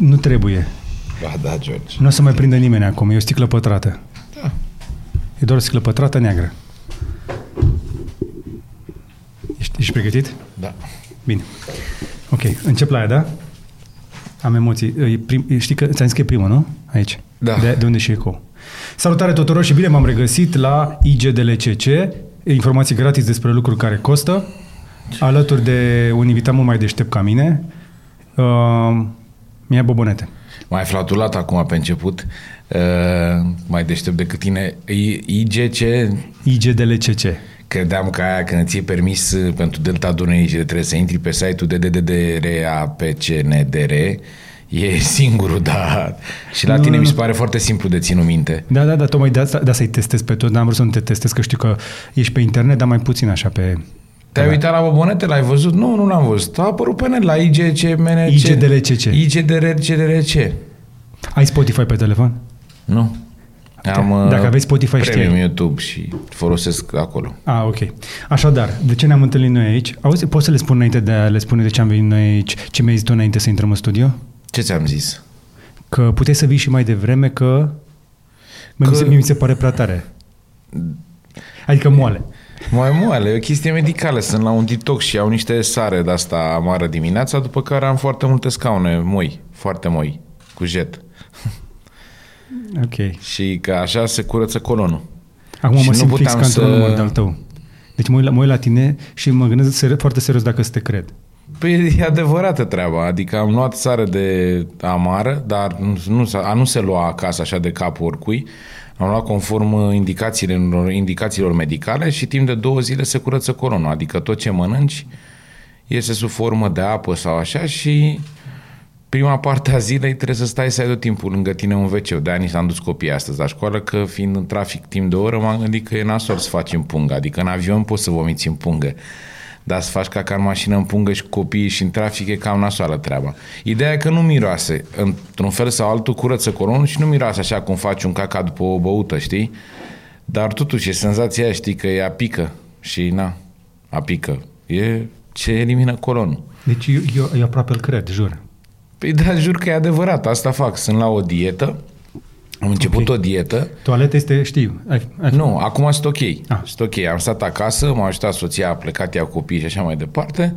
Nu trebuie. Ba da, George. Nu o să mai prindă nimeni acum, e o sticlă pătrată. Da. E doar o sticlă pătrată neagră. Ești pregătit? Da. Bine. Ok, încep la aia, da? Am emoții. Știi că ți-am zis că e primul, nu? Aici. Da. De unde și eco. Salutare tuturor și bine m-am regăsit la IGDLCC, informații gratis despre lucruri care costă, alături de un invitat mult mai deștept ca mine, Mihai Bobonete. M-ai flatulat acum pe început, mai deștept decât tine. IGDLCC. Credeam că aia când ți-e permis pentru Delta Dunării și trebuie să intri pe site-ul de DDDRAPCNDR, e singurul, da. Și la tine mi se pare foarte simplu de ținut minte. Da, da, da, tocmai de asta, să-i testez pe tot, dar am vrut să nu te testez, că știu că ești pe internet, dar mai puțin așa pe... Te-ai uitat la Bobonete? L-ai văzut? Nu, nu l-am văzut. A apărut pe net la IGDLCC. Ai Spotify pe telefon? Nu. Dacă aveți Spotify, premium știi. YouTube și folosesc acolo. Ah, ok. Așadar, de ce ne-am întâlnit noi aici? Auzi, poți să le spun înainte de a le spune de ce am venit noi aici? Ce mi-ai zis tu înainte să intrăm în studio? Ce ți-am zis? Că puteai să vii și mai devreme, că... Mi se pare prea tare. Adică moale. Mai moale, e o chestie medicală. Sunt la un detox și iau niște sare de-asta amară dimineața, după care am foarte multe scaune moi, foarte moi, cu jet. Ok. Și că așa se curăță colonul. Acum și mă simt fix ca într-un număr de-al tău. Deci mă uit la tine și mă gândesc foarte serios dacă să te cred. Păi e adevărată treaba. Adică am luat sare de amară, dar nu se lua acasă așa de capul oricui. Am luat conform indicațiilor medicale și timp de 2 zile se curăță colonul. Adică tot ce mănânci iese sub formă de apă sau așa și... Prima parte a zilei trebuie să stai să ai tot timpul lângă tine un WC. De-aia ni s-am dus copiii astăzi la școală, că fiind în trafic timp de o oră, m-am gândit că e nasol să faci în pungă. Adică în avion poți să vomiți în pungă, dar să faci caca în mașină în pungă și cu copiii și în trafic e cam nasoală treaba. Ideea e că nu miroase. Într-un fel sau altul curăță colonul și nu miroase așa cum faci un caca după o băută, știi? Dar totuși e senzația aia, știi, că e apică și apică. E ce elimină colonul. Deci eu aproape îl cred, jur. Păi da, jur că e adevărat, asta fac. Sunt la o dietă, am început o dietă. Toaleta este, știu. Nu, acum sunt ok. Sunt ok, am stat acasă, m-a ajutat soția, a plecat ea copiii și așa mai departe.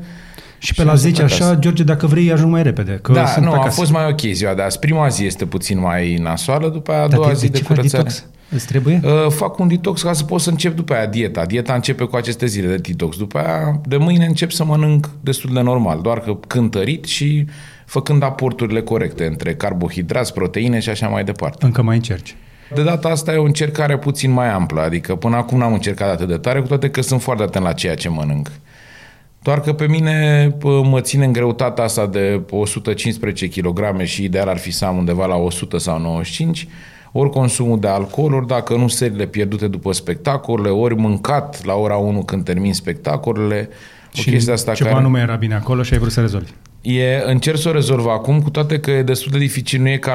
Și pe la 10 așa, George, dacă vrei, ajung mai repede. Că da, sunt nu, acasă. A fost mai ok ziua de azi. Prima zi este puțin mai nasoală, după aia a doua zi de curățare. Îți trebuie? Fac un detox ca să pot să încep după aia dieta. Dieta începe cu aceste zile de detox. După aia, de mâine încep să mănânc destul de normal, doar că cântărit și făcând aporturile corecte între carbohidrați, proteine și așa mai departe. Încă mai încerci? De data asta e o încercare puțin mai amplă, adică până acum n-am încercat atât de tare, cu toate că sunt foarte atent la ceea ce mănânc. Doar că pe mine mă ține în greutatea asta de 115 kg și ideal ar fi să am undeva la 100 sau 95 ori consumul de alcool, ori dacă nu serile pierdute după spectacolele, ori mâncat la ora 1 când termin spectacolele. Și chestia asta ceva care... nu mai era bine acolo și ai vrut să rezolvi. Încerc să o rezolv acum, cu toate că e destul de dificil, nu e ca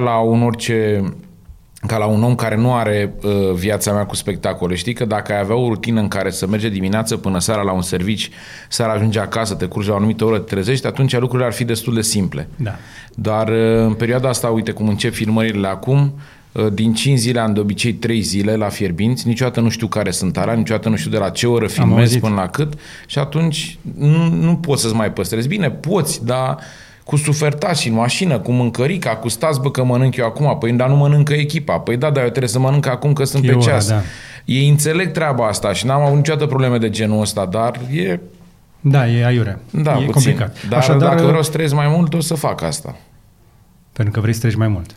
la un om care nu are viața mea cu spectacole. Știi că dacă ai avea o rutină în care să merge dimineață până seara la un servici, seara ajunge acasă, te curgi la o anumită oră, te trezești, atunci lucrurile ar fi destul de simple. Da. Dar în perioada asta, uite cum încep filmările acum, din 5 zile am de obicei 3 zile la Fierbinți, niciodată nu știu care sunt ara, niciodată nu știu de la ce oră filmez până la cât și atunci nu poți să-ți mai păstrezi. Bine, poți, dar cu sufertași în mașină, cu mâncărica, cu stați bă că mănânc eu acum, păi dar nu mănâncă echipa, păi da, dar eu trebuie să mănânc acum că sunt pe ceas. Da. Ei înțeleg treaba asta și n-am avut niciodată probleme de genul ăsta, dar e... Da, e aiurea, da, e puțin complicat. Dar așadar, dacă vreau să trăiesc mai mult, o să fac asta. Pentru că vrei să treci mai mult.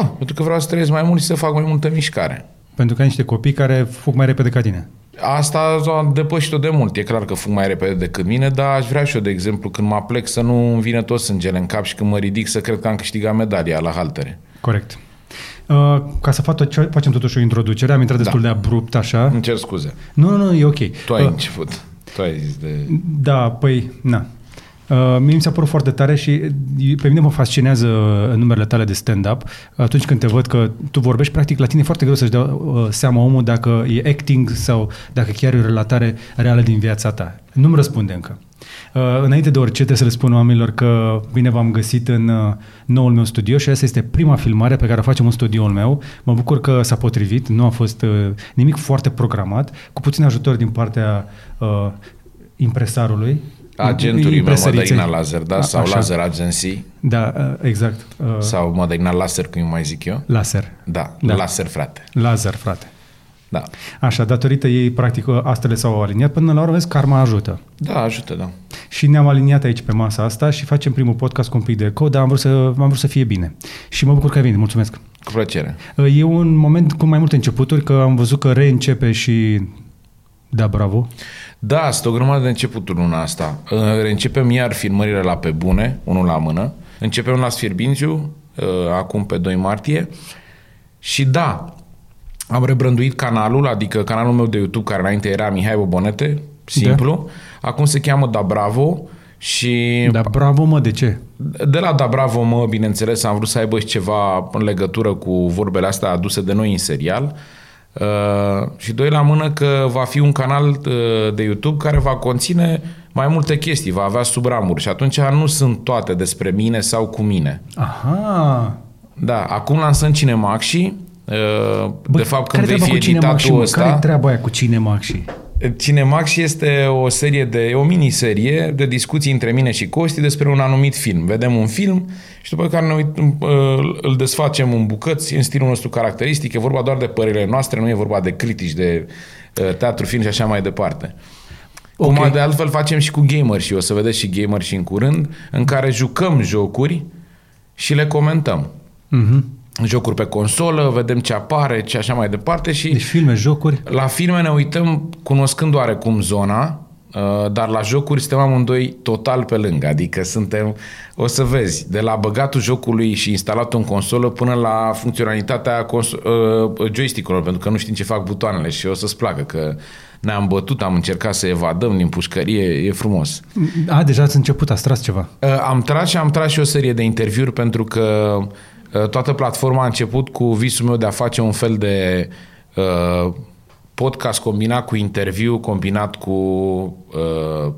Da, pentru că vreau să trăiesc mai mult și să fac mai multă mișcare. Pentru că ai niște copii care fug mai repede ca tine. Asta am depășit-o de mult. E clar că fug mai repede decât mine, dar aș vrea și eu, de exemplu, când mă aplec să nu îmi vină tot sângele în cap și când mă ridic să cred că am câștigat medalia la haltere. Corect. Ca să facem totuși o introducere, am intrat destul de abrupt așa. Îmi cer scuze. Nu, e ok. Tu ai început. Tu ai zis de... Da, păi, na. Mie mi s-a părut foarte tare și pe mine mă fascinează numerele tale de stand-up. Atunci când te văd că tu vorbești, practic la tine e foarte greu să-și dea seama omul dacă e acting sau dacă chiar e o relatare reală din viața ta. Nu-mi răspunde încă. Înainte de orice trebuie să le spun oamenilor că bine v-am găsit în noul meu studio și asta este prima filmare pe care o facem în studioul meu. Mă bucur că s-a potrivit, nu a fost nimic foarte programat, cu puțin ajutor din partea impresarului. Agentului meu, Moderna Laser, da? Sau așa. Laser Agency. Da, exact. Sau Moderna Laser, cum mai zic eu. Laser. Da, da. Laser, frate. Laser, frate. Da. Așa, datorită ei, practic, astele s-au aliniat. Până la urmă, vezi, karma ajută. Da, ajută, da. Și ne-am aliniat aici pe masa asta și facem primul podcast cu un pic de eco, dar am vrut să fie bine. Și mă bucur că ai venit, mulțumesc. Cu plăcere. E un moment cu mai multe începuturi, că am văzut că reîncepe și... Da, bravo. Da, sunt o grămadă de începuturi luna asta. Începem iar filmările la Pe Bune, unul la mână. Începem la Fierbințiu, acum pe 2 martie. Și da, am rebranduit canalul, adică canalul meu de YouTube, care înainte era Mihai Bobonete, simplu. Da. Acum se cheamă Da Bravo. Și Da Bravo, mă, de ce? De la Da Bravo, mă, bineînțeles, am vrut să aibă și ceva în legătură cu vorbele astea aduse de noi în serial. Și doi la mână că va fi un canal de YouTube care va conține mai multe chestii, va avea subramuri și atunci nu sunt toate despre mine sau cu mine. Aha. Da, acum lansăm Cinemaxi. De fapt, când vei fi editatul ăsta... Care-i treaba aia cu Cinemaxi? Cinemaxi este o miniserie de discuții între mine și Costi despre un anumit film. Vedem un film și după care noi îl desfacem în bucăți, în stilul nostru caracteristic. E vorba doar de părerile noastre, nu e vorba de critici, de teatru, film și așa mai departe. Okay. Cum de altfel facem și cu gamer și o să vedeți și gamer și în curând, în care jucăm jocuri și le comentăm. Mhm. Jocuri pe consolă, vedem ce apare, ce așa mai departe și... Deci filme, jocuri? La filme ne uităm cunoscând oarecum zona, dar la jocuri suntem amândoi total pe lângă. Adică suntem, o să vezi, de la băgatul jocului și instalatul în consolă până la funcționalitatea joystick-urilor, pentru că nu știm ce fac butoanele și o să-ți placă că ne-am bătut, am încercat să evadăm din pușcărie, e frumos. A, deja ați început, ați tras ceva. Am tras și o serie de interviuri pentru că toată platforma a început cu visul meu de a face un fel de podcast combinat cu interviu, combinat cu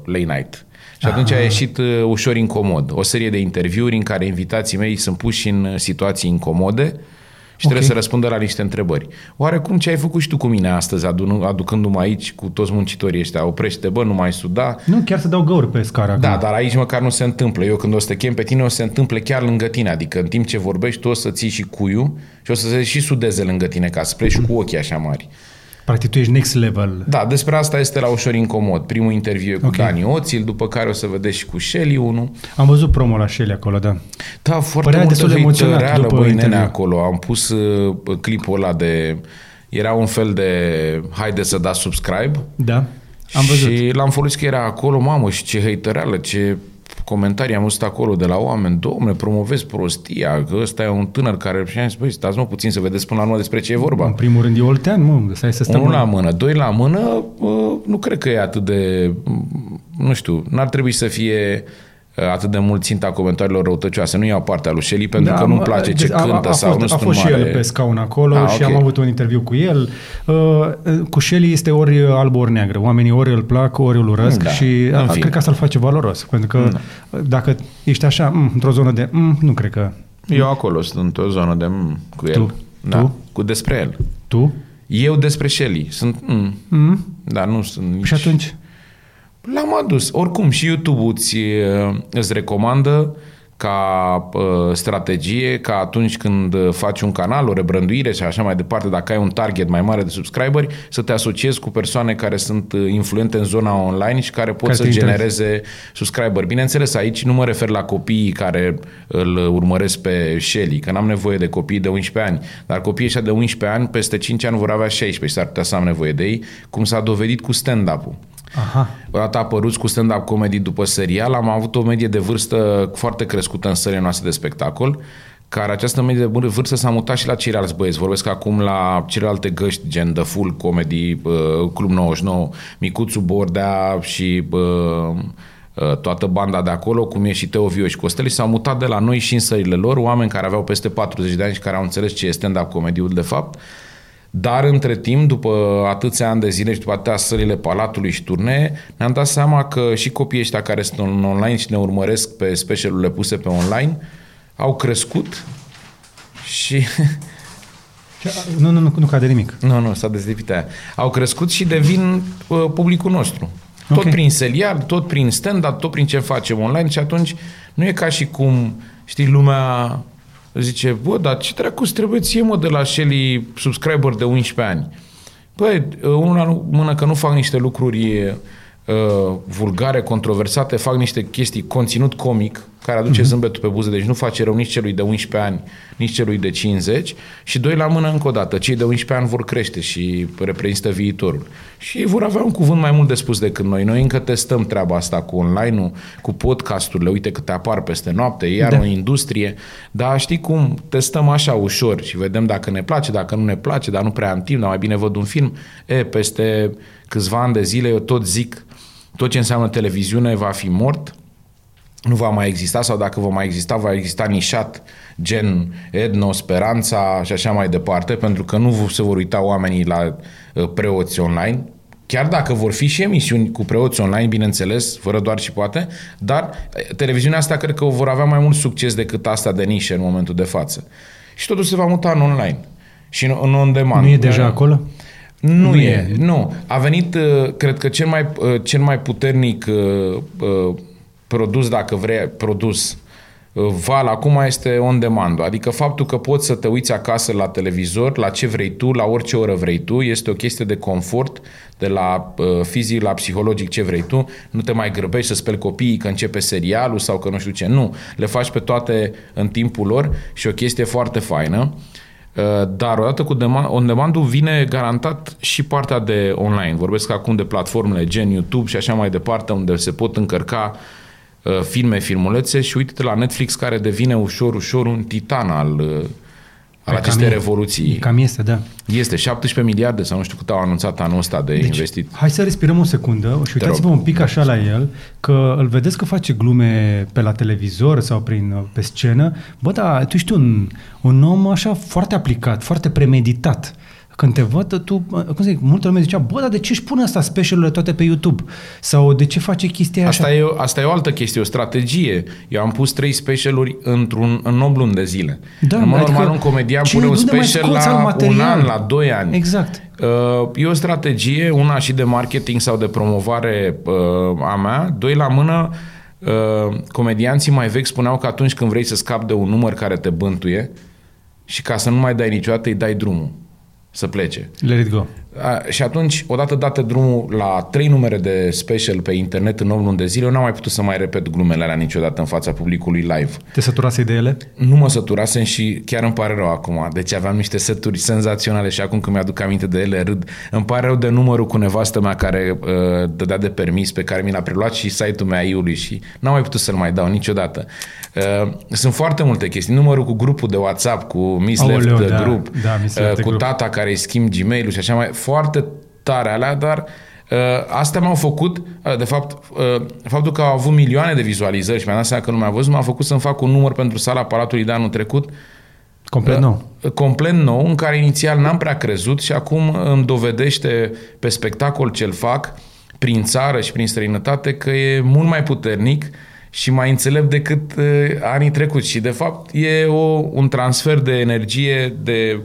late night. Și atunci a ieșit ușor incomod. O serie de interviuri în care invitații mei sunt puși în situații incomode și trebuie să răspundă la niște întrebări. Oarecum ce ai făcut și tu cu mine astăzi, aducându-mă aici cu toți muncitorii ăștia? Oprește, bă, nu mai suda. Nu, chiar să dau găuri pe scara. Da, dar aici măcar nu se întâmplă. Eu când o să te chem pe tine, o să se întâmple chiar lângă tine. Adică în timp ce vorbești, tu o să ții și cuiu și o să se și sudeze lângă tine, ca să pleci cu ochii așa mari. Practic tu ești next level. Da, despre asta este la ușor incomod. Primul interviu e cu Dani Oțil, după care o să vedeți și cu Shelly unul. Am văzut promo la Shelly acolo, da. Da, foarte multă hăităreală, băi, nene, acolo. Am pus clipul ăla de... Era un fel de... Haide să dați subscribe. Da, am văzut. Și l-am folosit că era acolo, mamă, și ce hăităreală, ce comentarii am văzut acolo de la oameni. Dom'le, promovezi prostia, că ăsta e un tânăr care... Și am zis, băi, stați mă puțin să vedeți până la urmă despre ce e vorba. În primul rând e oltean, mă, stai să stăm. Unul la mână, doi la mână, nu cred că e atât de... Nu știu, n-ar trebui să fie atât de mult ținta comentariilor răutăcioase. Nu iau partea lui Shelly pentru că nu-mi place ce cântă sau nu sunt mare... A fost și el pe scaun acolo și am avut un interviu cu el. Cu Shelly este ori alb, ori neagră. Oamenii ori îl plac, ori îl urăsc și cred că asta îl face valoros. Pentru că dacă ești așa, într-o zonă de... nu cred că... Eu acolo sunt într-o zonă de... cu el. Tu? Cu despre el. Tu? Eu despre Shelly. Sunt... Dar nu sunt nici... Și atunci... L-am adus. Oricum, și YouTube-ul îți recomandă ca strategie, ca atunci când faci un canal, o rebranduire și așa mai departe, dacă ai un target mai mare de subscriberi, să te asociezi cu persoane care sunt influente în zona online și care pot să genereze subscriberi. Bineînțeles, aici nu mă refer la copiii care îl urmăresc pe Shelly, că n-am nevoie de copii de 11 ani, dar copiii ăștia de 11 ani, peste 5 ani vor avea 16 și s-ar putea să am nevoie de ei, cum s-a dovedit cu stand-up-ul. Aha. Odată apăruți cu stand-up comedy după serial, am avut o medie de vârstă foarte crescută în sările noastre de spectacol, care această medie de vârstă s-a mutat și la ceilalți băieți. Vorbesc acum la celelalte găști, gen The Full, Comedy Club 99, Micuțu Bordea și toată banda de acolo, cum e și Teo, Vio și Costel, s-au mutat de la noi și în sările lor, oameni care aveau peste 40 de ani și care au înțeles ce e stand-up comedy-ul de fapt. Dar între timp, după atâția ani de zile și după atâtea sările Palatului și turnee, ne-am dat seama că și copiii ăștia care sunt online și ne urmăresc pe specialurile puse pe online au crescut și... Nu cade nimic. Nu, s-a dezlipit aia. Au crescut și devin publicul nostru. Okay. Tot prin serial, tot prin stand-up, tot prin ce facem online și atunci nu e ca și cum, știi, lumea zice, bă, dar ce trecuți trebuie ție, mă, de la Shelly subscriber de 11 ani? Păi, unul la mână că nu fac niște lucruri vulgare, controversate, fac niște chestii, conținut comic, care aduce zâmbetul pe buze, deci nu face rău nici celui de 11 ani, nici celui de 50, și doi la mână încă o dată, cei de 11 ani vor crește și reprezintă viitorul. Și ei vor avea un cuvânt mai mult de spus decât noi. Noi încă testăm treaba asta cu online-ul, cu podcasturile, uite câte apar peste noapte, iar o industrie, dar știi cum, testăm așa ușor și vedem dacă ne place, dacă nu ne place, dar nu prea am timp, dar mai bine văd un film. Peste câțiva ani de zile, eu tot zic, tot ce înseamnă televiziune va fi mort, nu va mai exista, sau dacă va mai exista, va exista nișat, gen Edno, Speranța și așa mai departe, pentru că nu se vor uita oamenii la preoți online, chiar dacă vor fi și emisiuni cu preoți online, bineînțeles, fără doar și poate, dar televiziunea asta cred că vor avea mai mult succes decât asta de nișe în momentul de față. Și totul se va muta în online și în on-demand. Nu e deja acolo? Nu. A venit, cred că, cel mai puternic produs, dacă vrei, val acum este on-demand. Adică faptul că poți să te uiți acasă la televizor, la ce vrei tu, la orice oră vrei tu, este o chestie de confort, de la fizic la psihologic, ce vrei tu. Nu te mai grăbești să speli copiii că începe serialul sau că nu știu ce. Nu. Le faci pe toate în timpul lor și o chestie foarte faină. Dar odată cu on-demand-ul vine garantat și partea de online. Vorbesc acum de platformele gen YouTube și așa mai departe, unde se pot încărca filme, filmulețe, și uite-te la Netflix, care devine ușor, ușor un titan al acestei revoluții. Cam este, da. Este 17 miliarde sau nu știu cât au anunțat anul ăsta de investit. Hai să respirăm o secundă și uitați-vă un pic așa la el, că îl vedeți că face glume pe la televizor sau pe scenă. Bă, dar tu ești un om așa foarte aplicat, foarte premeditat. Când te văd, tu, cum zic, multă lume zicea, bă, dar de ce își pune asta specialurile toate pe YouTube? Sau de ce face chestia asta așa? Asta e o altă chestie, o strategie. Eu am pus 3 specialuri în 8 luni de zile. Da, normal, adică un comedian pune un special la un an, la 2 ani. Exact. E o strategie, una și de marketing sau de promovare a mea, doi la mână. Comedianții mai vechi spuneau că atunci când vrei să scapi de un număr care te bântuie și ca să nu mai dai niciodată, îi dai drumul. Să plece. Let it go. Și atunci, odată dată drumul la 3 numere de special pe internet în 8 luni de zile, eu n-am mai putut să mai repet glumele alea niciodată în fața publicului live. Te săturasei de ele? Nu mă săturasem și chiar îmi pare rău acum. Deci aveam niște seturi senzaționale și acum când mi-aduc aminte de ele, râd. Îmi pare rău de numărul cu nevastă mea care dădea de permis, pe care mi l-a preluat și site-ul meu aiului și n-am mai putut să-l mai dau niciodată. Sunt foarte multe chestii. Numărul cu grupul de WhatsApp, cu Miss Left Group, cu tata care îi schimb Gmail-ul și așa mai... Foarte tare alea, dar astea m-au făcut, de fapt, faptul că au avut milioane de vizualizări și mi-am dat seama că nu mi-a văzut, m-a făcut să-mi fac un număr pentru sala Palatului de anul trecut. Complet nou, în care inițial n-am prea crezut și acum îmi dovedește pe spectacol ce-l fac, prin țară și prin străinătate, că e mult mai puternic și mai înțelept decât anii trecuți. Și, de fapt, e un transfer de energie, de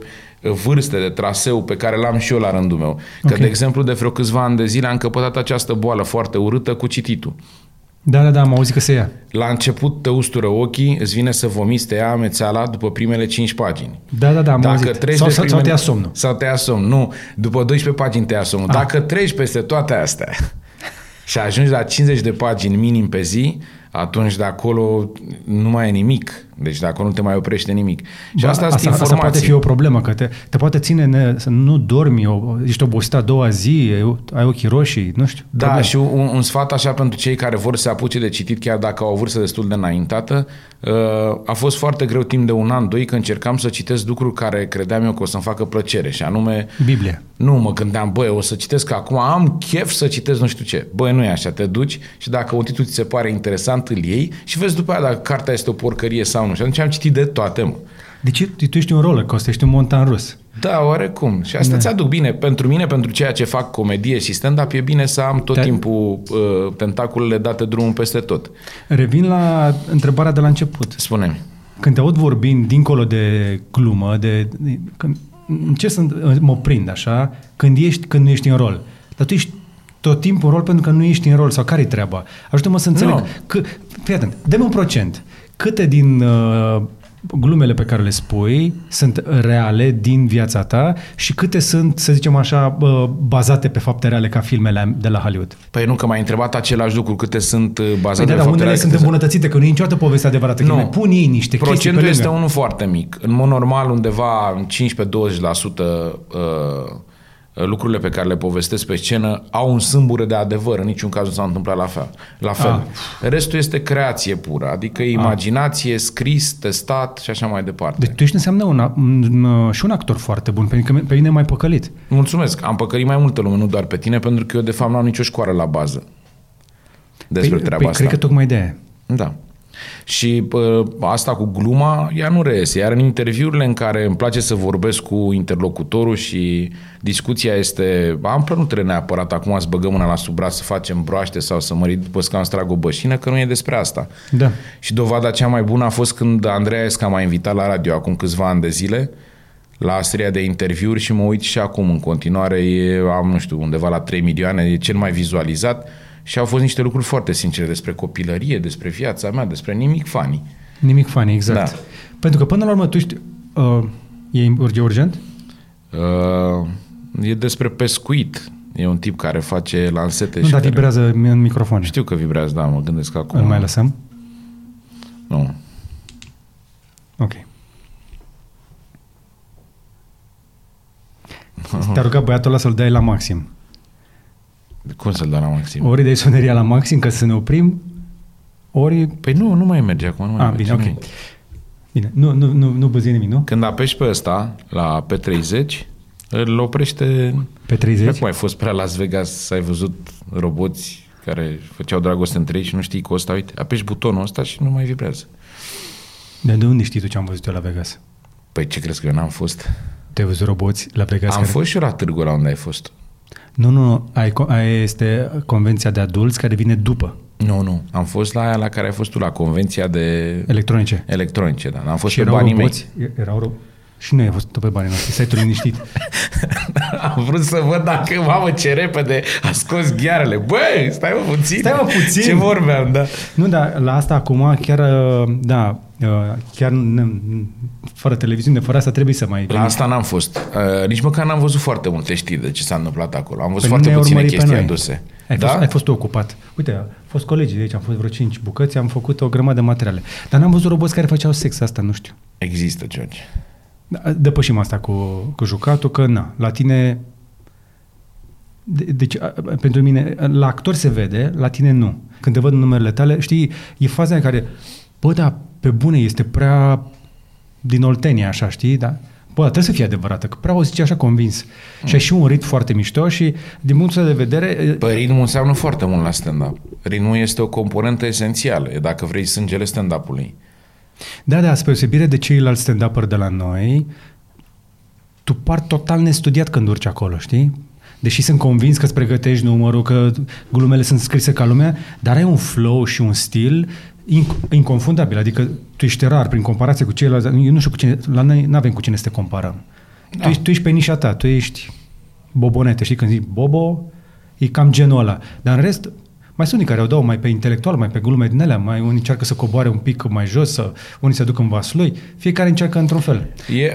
vârste, de traseu pe care l-am și eu la rândul meu. Că, de exemplu, de vreo câțiva ani de zile am căpătat această boală foarte urâtă cu cititul. Da, am auzit că se ia. La început te ustură ochii, îți vine să vomiți, te ia amețeala după primele 5 pagini. Da, am auzit. Sau te ia somnul. Nu. După 12 pagini te ia somnul. Dacă treci peste toate astea și ajungi la 50 de pagini minim pe zi, atunci de acolo nu mai e nimic. Deci de acolo nu te mai oprește nimic. Și asta poate fi o problemă, că te poate ține să nu dormi, ești obosit a doua zi, ai ochii roșii, nu știu. Da, probleme. Și un sfat așa pentru cei care vor să se apuce de citit, chiar dacă au o vârstă destul de înaintată, a fost foarte greu timp de un an, doi, că încercam să citesc lucruri care credeam eu că o să-mi facă plăcere, și anume... Biblia. Nu, mă gândeam, băi, o să citesc, că acum am chef să citesc nu știu ce. Băi, nu e așa, te duci și dacă un titlu ți se pare interesant, îl iei și vezi după aia dacă cartea este o porcărie sau nu. Și atunci am citit de toate, mă. Deci tu ești un roller coaster, ești un montan rus. Da, oarecum. Și asta ți-aduc bine. Pentru mine, pentru ceea ce fac comedie și stand-up, e bine să am tot timpul tentaculele date drumul peste tot. Revin la întrebarea de la început. Spune-mi. Când te aud vorbind dincolo de glumă, mă prind așa, când nu ești în rol. Dar tu ești tot timpul în rol pentru că nu ești în rol. Sau care-i treaba? Ajută-mă să înțeleg. Fii atent, dă-mi 1%. Câte din glumele pe care le spui sunt reale din viața ta și câte sunt, să zicem așa, bazate pe fapte reale ca filmele de la Hollywood? Păi nu, că m-ai întrebat același lucru, câte sunt bazate pe fapte reale. Unele sunt îmbunătățite, că nu e niciodată poveste adevărată, că mai pun ei niște chestii pe lângă. Procentul este unul foarte mic. În mod normal, undeva 15-20% lucrurile pe care le povestesc pe scenă au un sâmbură de adevăr, în niciun caz nu s-a întâmplat la fel. Restul este creație pură, adică imaginație, scris, testat și așa mai departe. Deci tu ești înseamnă și un actor foarte bun, pentru că pe mine m-ai păcălit. Mulțumesc, am păcălit mai multă lume, nu doar pe tine, pentru că eu de fapt nu am nicio școală la bază despre treaba asta. Cred că tocmai de aia. Da. Și asta cu gluma, ea nu reiese. Iar în interviurile în care îmi place să vorbesc cu interlocutorul și discuția este amplă, nu trebuie neapărat acum să băgăm mâna la sub braț, să facem broaște sau să mărim după să strag o bășină, că nu e despre asta. Da. Și dovada cea mai bună a fost când Andreea Esca m-a invitat la radio acum câțiva ani de zile la seria de interviuri și mă uit și acum în continuare, am nu știu, undeva la 3 milioane, e cel mai vizualizat. Și au fost niște lucruri foarte sincere despre copilărie, despre viața mea, despre nimic funny. Nimic funny, exact. Da. Pentru că până la urmă tu știi... e urgent? E despre pescuit. E un tip care face lansete și... Nu, dar vibrează în microfon. Știu că vibrează, da, mă gândesc acum. Îl mai lăsăm? Nu. Ok. Te-a rugat băiatul ăla să-l dai la maxim. Cum să-l dau la maxim? Ori dai soneria la maxim ca să ne oprim, ori... Păi nu mai merge acum. Bine, ok. Bine, nu băzi nimic, nu? Când apeși pe ăsta, la P30, îl oprește... P30? Cred că ai fost prea Las Vegas să ai văzut roboți care făceau dragoste între ei și nu știi cu ăsta, uite, apeși butonul ăsta și nu mai vibrează. Dar de unde știi tu ce am văzut eu la Vegas? Păi ce crezi că eu n-am fost? Te-ai văzut roboți la Vegas? Am fost și eu la târgul ăla unde ai fost. Nu, aia este convenția de adulți care vine după. Nu, am fost la aia la care ai fost tu, la convenția de... Electronice. Electronice, da. Am fost și pe banii mei. Și noi am fost tot pe banii noștri, site-ul liniștit. Am vrut să văd dacă, mamă, ce repede a scos ghearele. Băi, stai mă puțin. Ce vorbeam, da. Nu, dar la asta acum chiar, da... chiar fără televiziune, fără asta trebuie să mai... La asta n-am fost. Nici măcar n-am văzut foarte multe știri de ce s-a întâmplat acolo. Am văzut foarte puține chestii aduse. Ai fost tu ocupat. Uite, au fost colegii de aici, am fost vreo 5 bucăți, am făcut o grămadă de materiale. Dar n-am văzut roboți care făceau sex, asta nu știu. Există, George. Depășim asta cu jucatul, că na, la tine... Deci, pentru mine, la actor se vede, la tine nu. Când te văd în numerele tale, știi, e faza în care... Bă, da, pe bune, este prea din Oltenia, așa, știi? Da? Bă, trebuie să fie adevărată, că prea o zice așa convins. Și ai și un ritm foarte mișto și, din punctul de vedere... Păi ritmul înseamnă foarte mult la stand-up. Ritmul este o componentă esențială, dacă vrei sângele stand-up-ului. Da, spre deosebire de ceilalți stand-uperi de la noi, tu par total nestudiat când urci acolo, știi? Deși sunt convins că îți pregătești numărul, că glumele sunt scrise ca lumea, dar ai un flow și un stil... inconfundabil, adică tu ești rar prin comparație cu ceilalți, eu nu știu cu cine, la noi n-avem cu cine să te comparăm. Da. Tu ești pe nișa ta, tu ești Bobonete, știi, când zici Bobo, e cam genul ăla. Dar în rest, mai sunt unii care o dau mai pe intelectual, mai pe glume din alea, mai unii încearcă să coboare un pic mai jos, unii se duc în vaslui, fiecare încearcă într-un fel.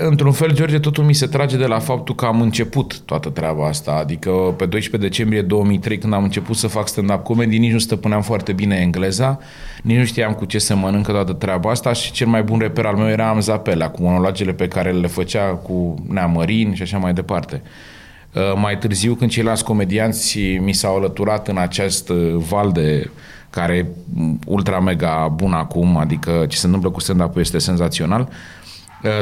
Într-un fel, George, totul mi se trage de la faptul că am început toată treaba asta, adică pe 12 decembrie 2003, când am început să fac stand-up comedy, nici nu stăpâneam foarte bine engleza, nici nu știam cu ce se mănâncă toată treaba asta și cel mai bun reper al meu era Am Zapela, cu monologele pe care le făcea cu Neamărin și așa mai departe. Mai târziu, când ceilalți comedianți mi s-au alăturat în acest val de care e ultra mega bun acum, adică ce se întâmplă cu stand-up-ul este senzațional,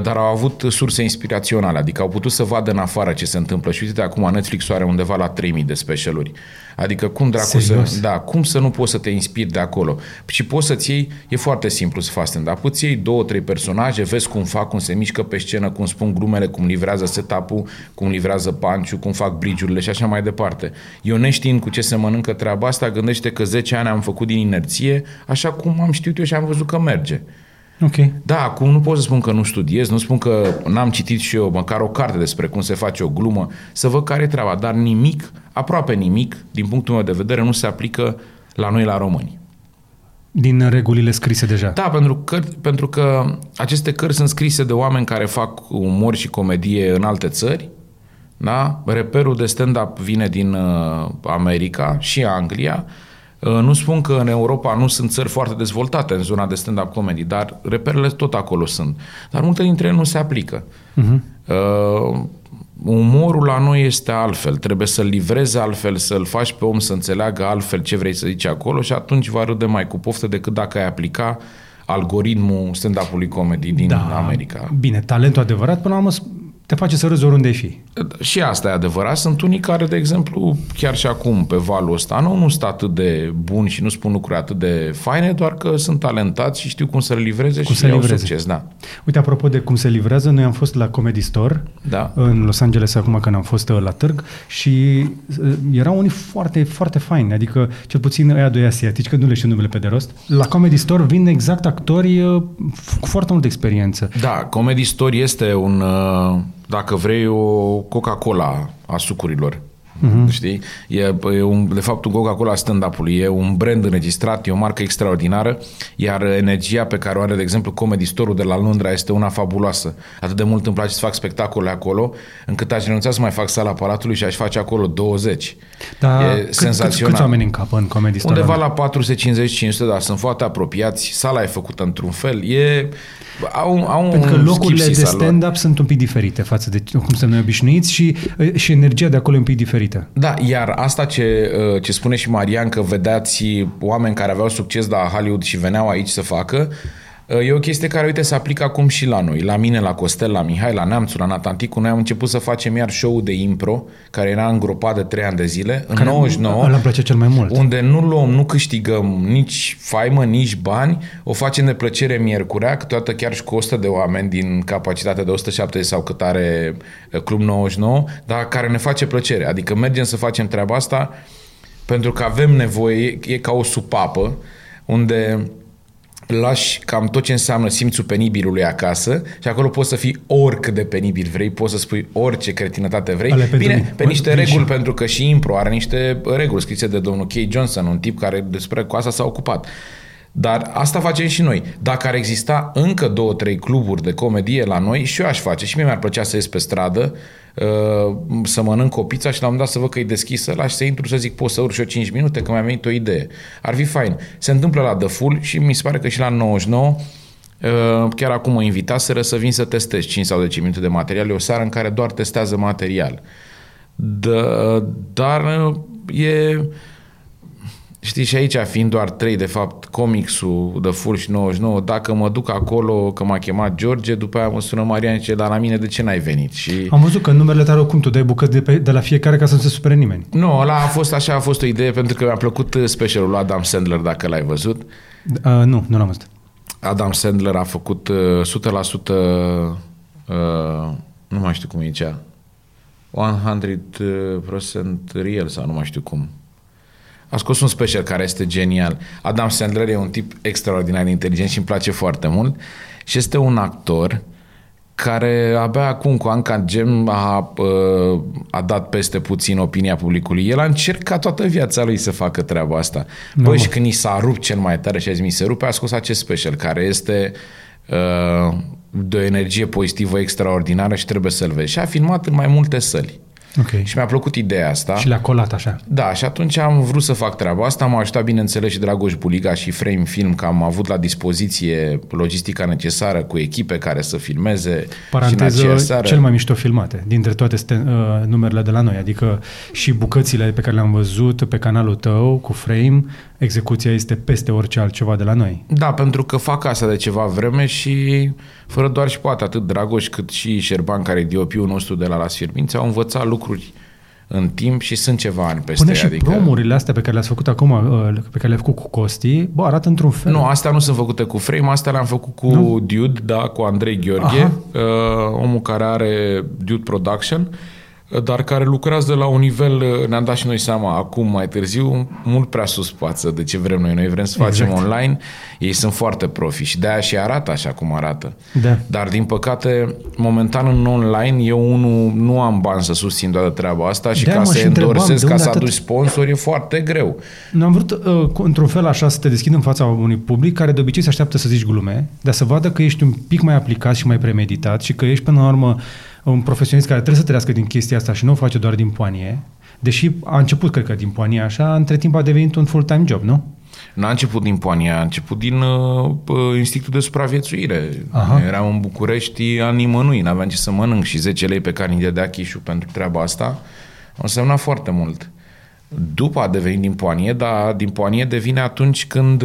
dar au avut surse inspiraționale, adică au putut să vadă în afară ce se întâmplă. Și uite, acum Netflix-ul are undeva la 3000 de specialuri. Adică cum dracu să, da, cum să nu poți să te inspiri de acolo? Și poți să-ți iei, e foarte simplu să faci stand-up, poți iei 2-3 personaje, vezi cum fac, cum se mișcă pe scenă, cum spun glumele, cum livrează setup-ul, cum livrează punch-ul, cum fac bridge-urile și așa mai departe. Eu neștiind cu ce se mănâncă treaba asta, gândește că 10 ani am făcut din inerție, așa cum am știut eu și am văzut că merge. Okay. Da, acum nu pot să spun că nu studiez, nu spun că n-am citit și eu măcar o carte despre cum se face o glumă, să văd care e treaba, dar nimic, aproape nimic, din punctul meu de vedere, nu se aplică la noi, la români. Din regulile scrise deja. Da, pentru că aceste cărți sunt scrise de oameni care fac umor și comedie în alte țări, da? Reperul de stand-up vine din America și Anglia. Nu spun că în Europa nu sunt țări foarte dezvoltate în zona de stand-up comedy, dar reperele tot acolo sunt. Dar multe dintre ele nu se aplică. Uh-huh. Umorul la noi este altfel. Trebuie să-l livrezi altfel, să-l faci pe om să înțeleagă altfel ce vrei să zici acolo și atunci va râde mai cu poftă decât dacă ai aplica algoritmul stand-up-ului comedy din America. Bine, talentul adevărat, până la urmă, te face să râzi oriunde ai fi. Și asta e adevărat. Sunt unii care, de exemplu, chiar și acum, pe valul ăsta, nu sunt atât de buni și nu spun lucruri atât de faine, doar că sunt talentați și știu cum să le livreze cum și le au succes. Da. Uite, apropo de cum se livrează, noi am fost la Comedy Store, da, în Los Angeles acum când am fost la târg și erau unii foarte, foarte faini, adică cel puțin aia doi asiatici, că nu le știu numele pe de rost. La Comedy Store vin exact actori cu foarte multă experiență. Da, Comedy Store este un... dacă vrei o Coca-Cola a sucurilor, știi? De fapt, un Coca-Cola stand-up-ului e un brand înregistrat, e o marcă extraordinară, iar energia pe care o are, de exemplu, Comedy Store-ul de la Londra este una fabuloasă. Atât de mult îmi place să fac spectacole acolo, încât aș renunța să mai fac Sala Palatului și aș face acolo 20. Da, e senzațional. Câți oameni încapă în Comedy Store? Undeva la 450-500, dar sunt foarte apropiați, sala e făcută într-un fel, e... pentru că locurile de stand-up sunt un pic diferite față de cum suntem noi obișnuiți și energia de acolo e un pic diferită. Da, iar asta ce spune și Marian, că vedeați oameni care aveau succes la Hollywood și veneau aici să facă, e o chestie care, uite, se aplică acum și la noi. La mine, la Costel, la Mihai, la Neamțu, la Natanticu, noi am început să facem iar show-ul de impro, care era îngropat de 3 ani de zile, în 99. Îl place cel mai mult. Unde nu luăm, nu câștigăm nici faimă, nici bani, o facem de plăcere miercurea, câteodată chiar și cu 100 de oameni din capacitatea de 170 sau cât are Club 99, dar care ne face plăcere. Adică mergem să facem treaba asta pentru că avem nevoie, e ca o supapă, unde... lași cam tot ce înseamnă simțul penibilului acasă și acolo poți să fii oricât de penibil vrei, poți să spui orice cretinătate vrei. Bine, pe niște reguli, pentru că și impro are niște reguli scrise de domnul K. Johnson, un tip care despre cu asta s-a ocupat. Dar asta facem și noi. Dacă ar exista încă 2-3 cluburi de comedie la noi, și eu aș face. Și mie mi-ar plăcea să ies pe stradă, să mănânc o pizza și la un moment dat să văd că e deschisă, lași să intru, să zic, pot să urc și eu 5 minute, că mi-a venit o idee. Ar fi fain. Se întâmplă la The Full și mi se pare că și la 99, chiar acum mă invitaseră să vin să testez 5 sau 10 minute de material. E o seară în care doar testează material. Dar e... știi, și aici fiind doar 3, de fapt, comicsul de Full și 99, dacă mă duc acolo, că m-a chemat George, după aia mă sună Marian și zice, dar la mine de ce n-ai venit? Și... am văzut că numerele tale, cum tu dai bucăți de la fiecare ca să nu se supere nimeni. Nu, ăla a fost așa, a fost o idee, pentru că mi-a plăcut specialul lui Adam Sandler, dacă l-ai văzut. Nu l-am văzut. Adam Sandler a făcut 100%, nu mai știu cum e cea, 100% real sau nu mai știu cum. A scos un special care este genial. Adam Sandler e un tip extraordinar de inteligent și îmi place foarte mult și este un actor care abia acum cu Anca Gem a dat peste puțin opinia publicului. El a încercat toată viața lui să facă treaba asta. Băi, și când i s-a rupt cel mai tare și a zis, mi se rupe, a scos acest special care este de o energie pozitivă extraordinară și trebuie să-l vezi. Și a filmat în mai multe săli. Okay. Și mi-a plăcut ideea asta. Și l-a colat așa. Da, și atunci am vrut să fac treaba asta, m-a ajutat, bineînțeles, și Dragoș Buliga și Frame Film, că am avut la dispoziție logistica necesară cu echipe care să filmeze. Paranteză, seară... cel mai mișto filmate, dintre toate numerele de la noi, adică și bucățile pe care le-am văzut pe canalul tău cu Frame, execuția este peste orice altceva de la noi. Da, pentru că fac asta de ceva vreme și fără doar și poate, atât Dragoș cât și Șerban, care e DOP-ul nostru de la Fierbinți, au învățat lucruri în timp și sunt ceva ani peste. Până și adică... promurile astea pe care le-ați făcut acum, pe care le-a făcut cu Costi, bă, arată într-un fel. Nu, astea nu sunt făcute cu Frame, astea le-am făcut cu Dude, da, cu Andrei Gheorghe, omul care are Dude Production, dar care lucrează la un nivel, ne-am dat și noi seama acum mai târziu, mult prea sus față de ce vrem noi. Noi vrem să facem online, ei sunt foarte profi și de-aia și arată așa cum arată. Da. Dar din păcate, momentan în online, eu unul nu am bani să susțin toată treaba asta și de-aia ca să endorsez, ca să aduci sponsori, e foarte greu. Nu am vrut într-un fel așa să te deschid în fața unui public care de obicei se așteaptă să zici glume, dar să vadă că ești un pic mai aplicat și mai premeditat și că ești până la urmă un profesionist care trebuie să trăiască din chestia asta și nu o face doar din poanie, deși a început, cred că, din poanie așa, între timp a devenit un full-time job, nu? N-a început din poanie, a început din instinctul de supraviețuire. Aha. Eram în București a nimănui, n-aveam ce să mănânc și 10 lei pe care îi dădea Chișu pentru treaba asta însemna foarte mult. După a deveni din poanie, dar din poanie devine atunci când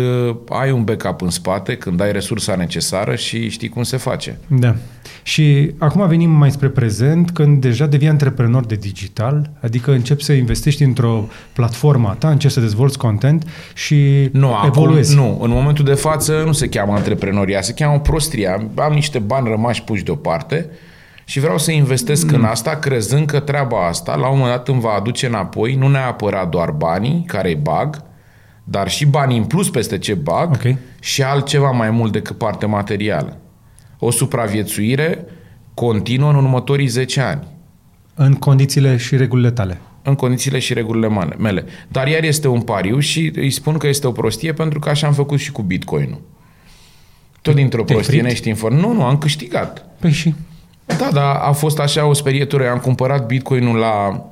ai un backup în spate, când ai resursa necesară și știi cum se face. Da. Și acum venim mai spre prezent, când deja devii antreprenor de digital, adică începi să investești într-o platformă a ta, începi să dezvolți content și evoluezi. Nu, în momentul de față nu se cheamă antreprenoria, se cheamă prostria. Am niște bani rămași puși deoparte și vreau să investesc în asta, crezând că treaba asta, la un moment dat, îmi va aduce înapoi, nu neapărat doar banii care-i bag, dar și banii în plus peste ce bag și altceva mai mult decât parte materială. O supraviețuire continuă în următorii 10 ani. În condițiile și regulile tale. În condițiile și regulile mele. Dar iar este un pariu și îi spun că este o prostie pentru că așa am făcut și cu Bitcoin-ul. Tot dintr-o prostie neștiinform. Nu, am câștigat. Păi și... Da, dar a fost așa o sperietură. Am cumpărat Bitcoin-ul la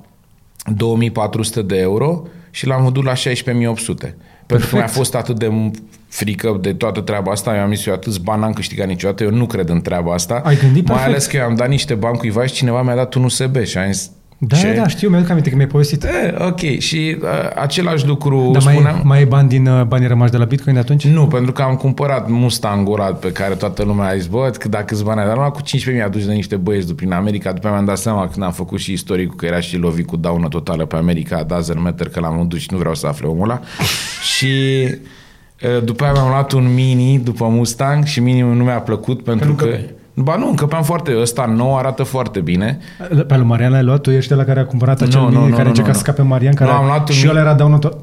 2400 de euro și l-am vândut la 16800. Pentru că mi-a fost atât de frică de toată treaba asta. Eu am zis, eu atâți bani n-am câștigat niciodată, eu nu cred în treaba asta. Ai gândit mai ales că eu am dat niște bani cuiva și cineva mi-a dat un USB și am zis... Da, ce? Da, știu, mi-aduc aminte că mi-ai povestit. Ok, și același lucru dar spuneam... Mai e bani din banii rămași de la Bitcoin de atunci? Nu, pentru că am cumpărat Mustang-ul ăla pe care toată lumea a zis, bă, dacă câți bani ai, dar cu 15.000 aduci de niște băieți prin America, după mi-am dat seama când am făcut și istoricul că era și lovit cu daună totală pe America, Dazer Meter, că l-am vândut și nu vreau să afle omul ăla. Și... După aia mi-am luat un Mini după Mustang și Mini nu mi-a plăcut pentru că... Ba nu, încăpeam foarte... Ăsta nou arată foarte bine. Pe al Marian l-ai luat? Tu ești ăla care a cumpărat acel Mini care încerca să scape Marian? Care și ăla era daunător.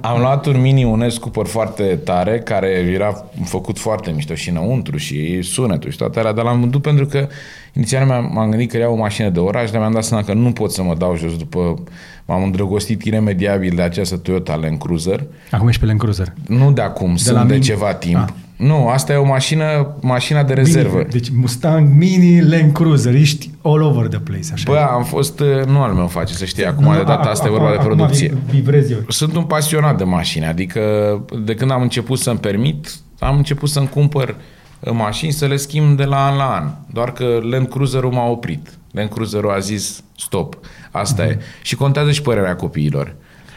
Am luat un Mini Unes Cooper foarte tare care era făcut foarte mișto și înăuntru și sunetul și toate alea, dar l-am vândut pentru că inițial m-am gândit că era o mașină de oraș, dar mi-am dat seama că nu pot să mă dau jos după... M-am îndrăgostit iremediabil de această Toyota Land Cruiser. Acum ești pe Land Cruiser? Nu de acum, de ceva timp. A. Nu, asta e o mașină, mașina de rezervă. Mini, deci Mustang, Mini, Land Cruiser, ești all over the place. Așa. Bă, am fost, nu al meu face, să știi, acum de data asta e vorba de producție. Sunt un pasionat de mașini, adică de când am început să-mi permit, am început să-mi cumpăr mașini, să le schimb de la an la an. Doar că Land Cruiser-ul m-a oprit. Land Cruiser-ul a zis stop, asta e. Și contează și părerea copiilor.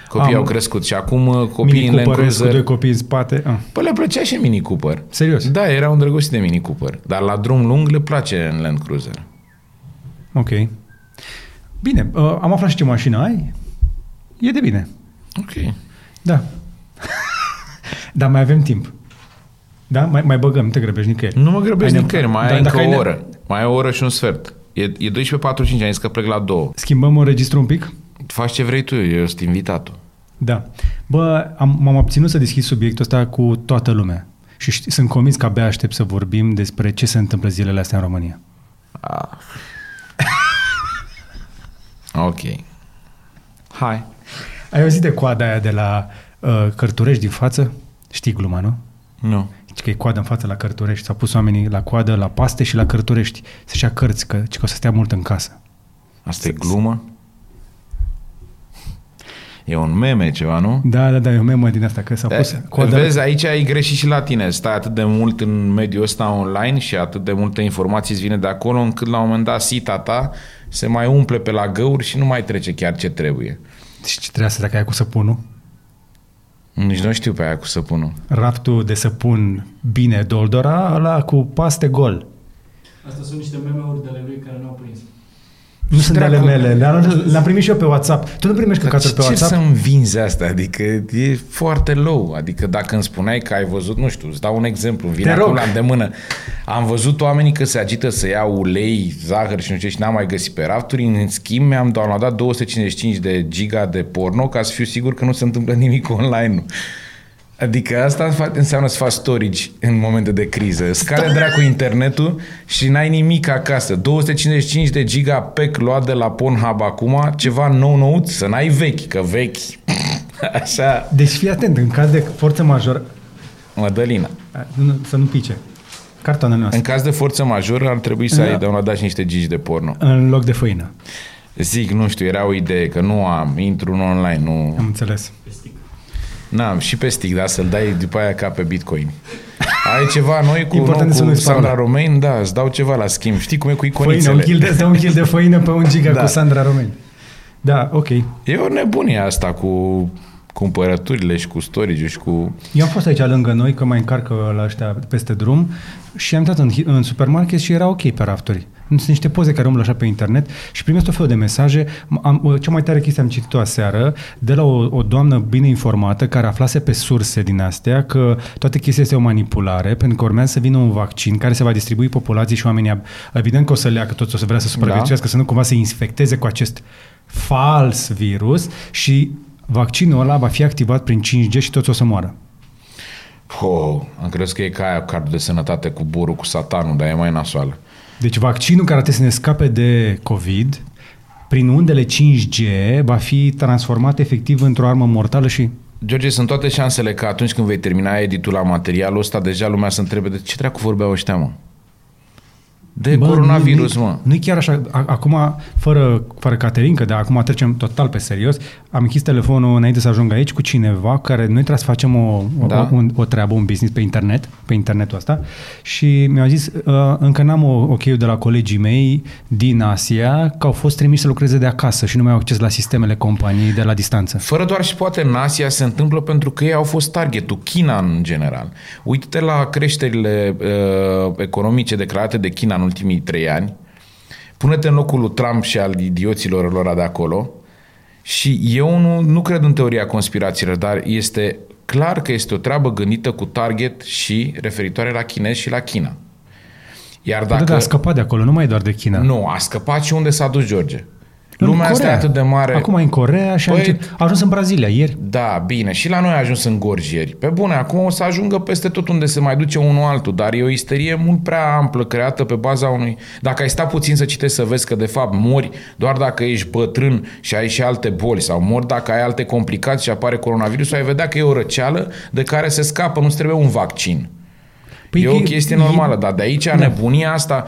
Copiii au crescut și acum copiii în Land Cruiser... Mini copii în spate... Păi le plăcea și Mini Cooper. Serios? Da, erau îndrăgostiți de Mini Cooper. Dar la drum lung le place în Land Cruiser. Ok. Bine, am aflat și ce mașină ai. E de bine. Ok. Da. Dar mai avem timp. Da? Mai băgăm, nu te grăbești nicăieri. Nu mă grăbesc nicăieri, mai ai încă o oră. Mai ai o oră și un sfert. E 12.45, am zis că plec la 2. Schimbăm un registru un pic? Faci ce vrei tu, eu sunt invitatul. Da. Bă, m-am obținut să deschid subiectul ăsta cu toată lumea. Și sunt convins că abia aștept să vorbim despre ce se întâmplă zilele astea în România. Ah. Ok. Hai. Ai auzit de coada aia de la Cărturești din față? Știi gluma, nu? Nu. Că e coadă în față la Cărturești. S-au pus oamenii la coadă, la paste și la Cărturești. Să-și ia cărți, că o să stea mult în casă. Asta e glumă? E un meme ceva, nu? Da, e un meme din asta, că s-a pus coadă. Vezi, aici ai greșit și la tine. Stai atât de mult în mediul ăsta online și atât de multe informații îți vine de acolo, încât la un moment dat sita ta se mai umple pe la găuri și nu mai trece chiar ce trebuie. Și ce trebuie să dacă ai cu săpunul? Nici nu știu pe aia cu săpunul. Raptul de săpun bine doldora, ăla cu paste gol. Asta sunt niște meme-uri de ale lui care nu au prins. Nu sunt ale mele, le-am primit și eu pe WhatsApp. Tu nu primești căcaturi pe WhatsApp? Ce să-mi vinzi asta? Adică e foarte low. Adică dacă îmi spuneai că ai văzut, nu știu, îți dau un exemplu, îmi vine acum la îndemână. Am văzut oamenii că se agită să iau ulei, zahăr și nu știu ce și n-am mai găsit pe rafturi. În schimb, mi-am downloadat 255 de giga de porno ca să fiu sigur că nu se întâmplă nimic online. Adică asta înseamnă să faci storage în momente de criză. Scade dracu internetul și n-ai nimic acasă. 255 de giga pack luat de la Pornhub acum, ceva nou-nouț, să n-ai vechi, că vechi. Așa. Deci fii atent, în caz de forță majoră... Mădălina. Să nu pice. Cartoanele noastre. În caz de forță majoră ar trebui să ai downloadat și niște gici de porno. În loc de făină. Zic, nu știu, era o idee, că nu am, intru în online, nu... Am înțeles. Na, și pe stick, da, să-l dai după aia ca pe Bitcoin. Ai ceva noi cu Sandra Romain, da, îți dau ceva la schimb. Știi cum e cu iconițele? Îți dau un kil de făină pe un giga cu Sandra Romain. Da, ok. E o nebunie asta cu cumpărăturile și cu storage-ul și cu... Eu am fost aici lângă noi, că mai încarcă la ăștia peste drum și am dat în supermarket și era ok pe rafturi. Sunt niște poze care umblă așa pe internet și primesc o fel de mesaje. Cea mai tare chestie am citit-o aseară de la o doamnă bine informată care aflase pe surse din astea că toate chestia este o manipulare pentru că urmează să vină un vaccin care se va distribui populației și oamenii evident că o să leacă toți, o să vrea să supraviețuiască, să nu cumva se infecteze cu acest fals virus și vaccinul ăla va fi activat prin 5G și toți o să moară. Oh, am crezut că e ca aia cardul de sănătate cu burul, cu satanul, dar e mai nasoală. Deci vaccinul care trebuie să ne scape de COVID, prin undele 5G, va fi transformat efectiv într-o armă mortală și... George, sunt toate șansele că atunci când vei termina editul la materialul ăsta, deja lumea se întrebe de ce treacu vorbeau ăștia, mă? De coronavirus, mă. Nu e chiar așa. Acum, fără Caterinca, dar acum trecem total pe serios, am închis telefonul înainte să ajung aici cu cineva care noi trebuie să facem o treabă, un business pe internetul ăsta și mi-au zis încă n-am ok-ul de la colegii mei din Asia că au fost trimiși să lucreze de acasă și nu mai au acces la sistemele companiei de la distanță. Fără doar și poate în Asia se întâmplă pentru că ei au fost targetul, China în general. Uite-te la creșterile economice declarate de China în ultimii 3 ani, pune-te în locul lui Trump și al idioților lor de acolo și eu nu cred în teoria conspirațiilor, dar este clar că este o treabă gândită cu target și referitoare la chinezi și la China. Iar dacă... Da, a scăpat de acolo, nu mai e doar de China. Nu, a scăpat și unde s-a dus George. Lumea asta e atât de mare. Acum e în Corea și a ajuns în Brazilia ieri. Da, bine. Și la noi a ajuns în Gorj ieri. Pe bune, acum o să ajungă peste tot unde se mai duce unul altul, dar e o isterie mult prea amplă creată pe baza unui... Dacă ai stat puțin să citești, să vezi că de fapt mori doar dacă ești bătrân și ai și alte boli sau mori dacă ai alte complicații și apare coronavirusul, ai vedea că e o răceală de care se scapă, nu-ți trebuie un vaccin. E o chestie normală, dar de aici nebunia asta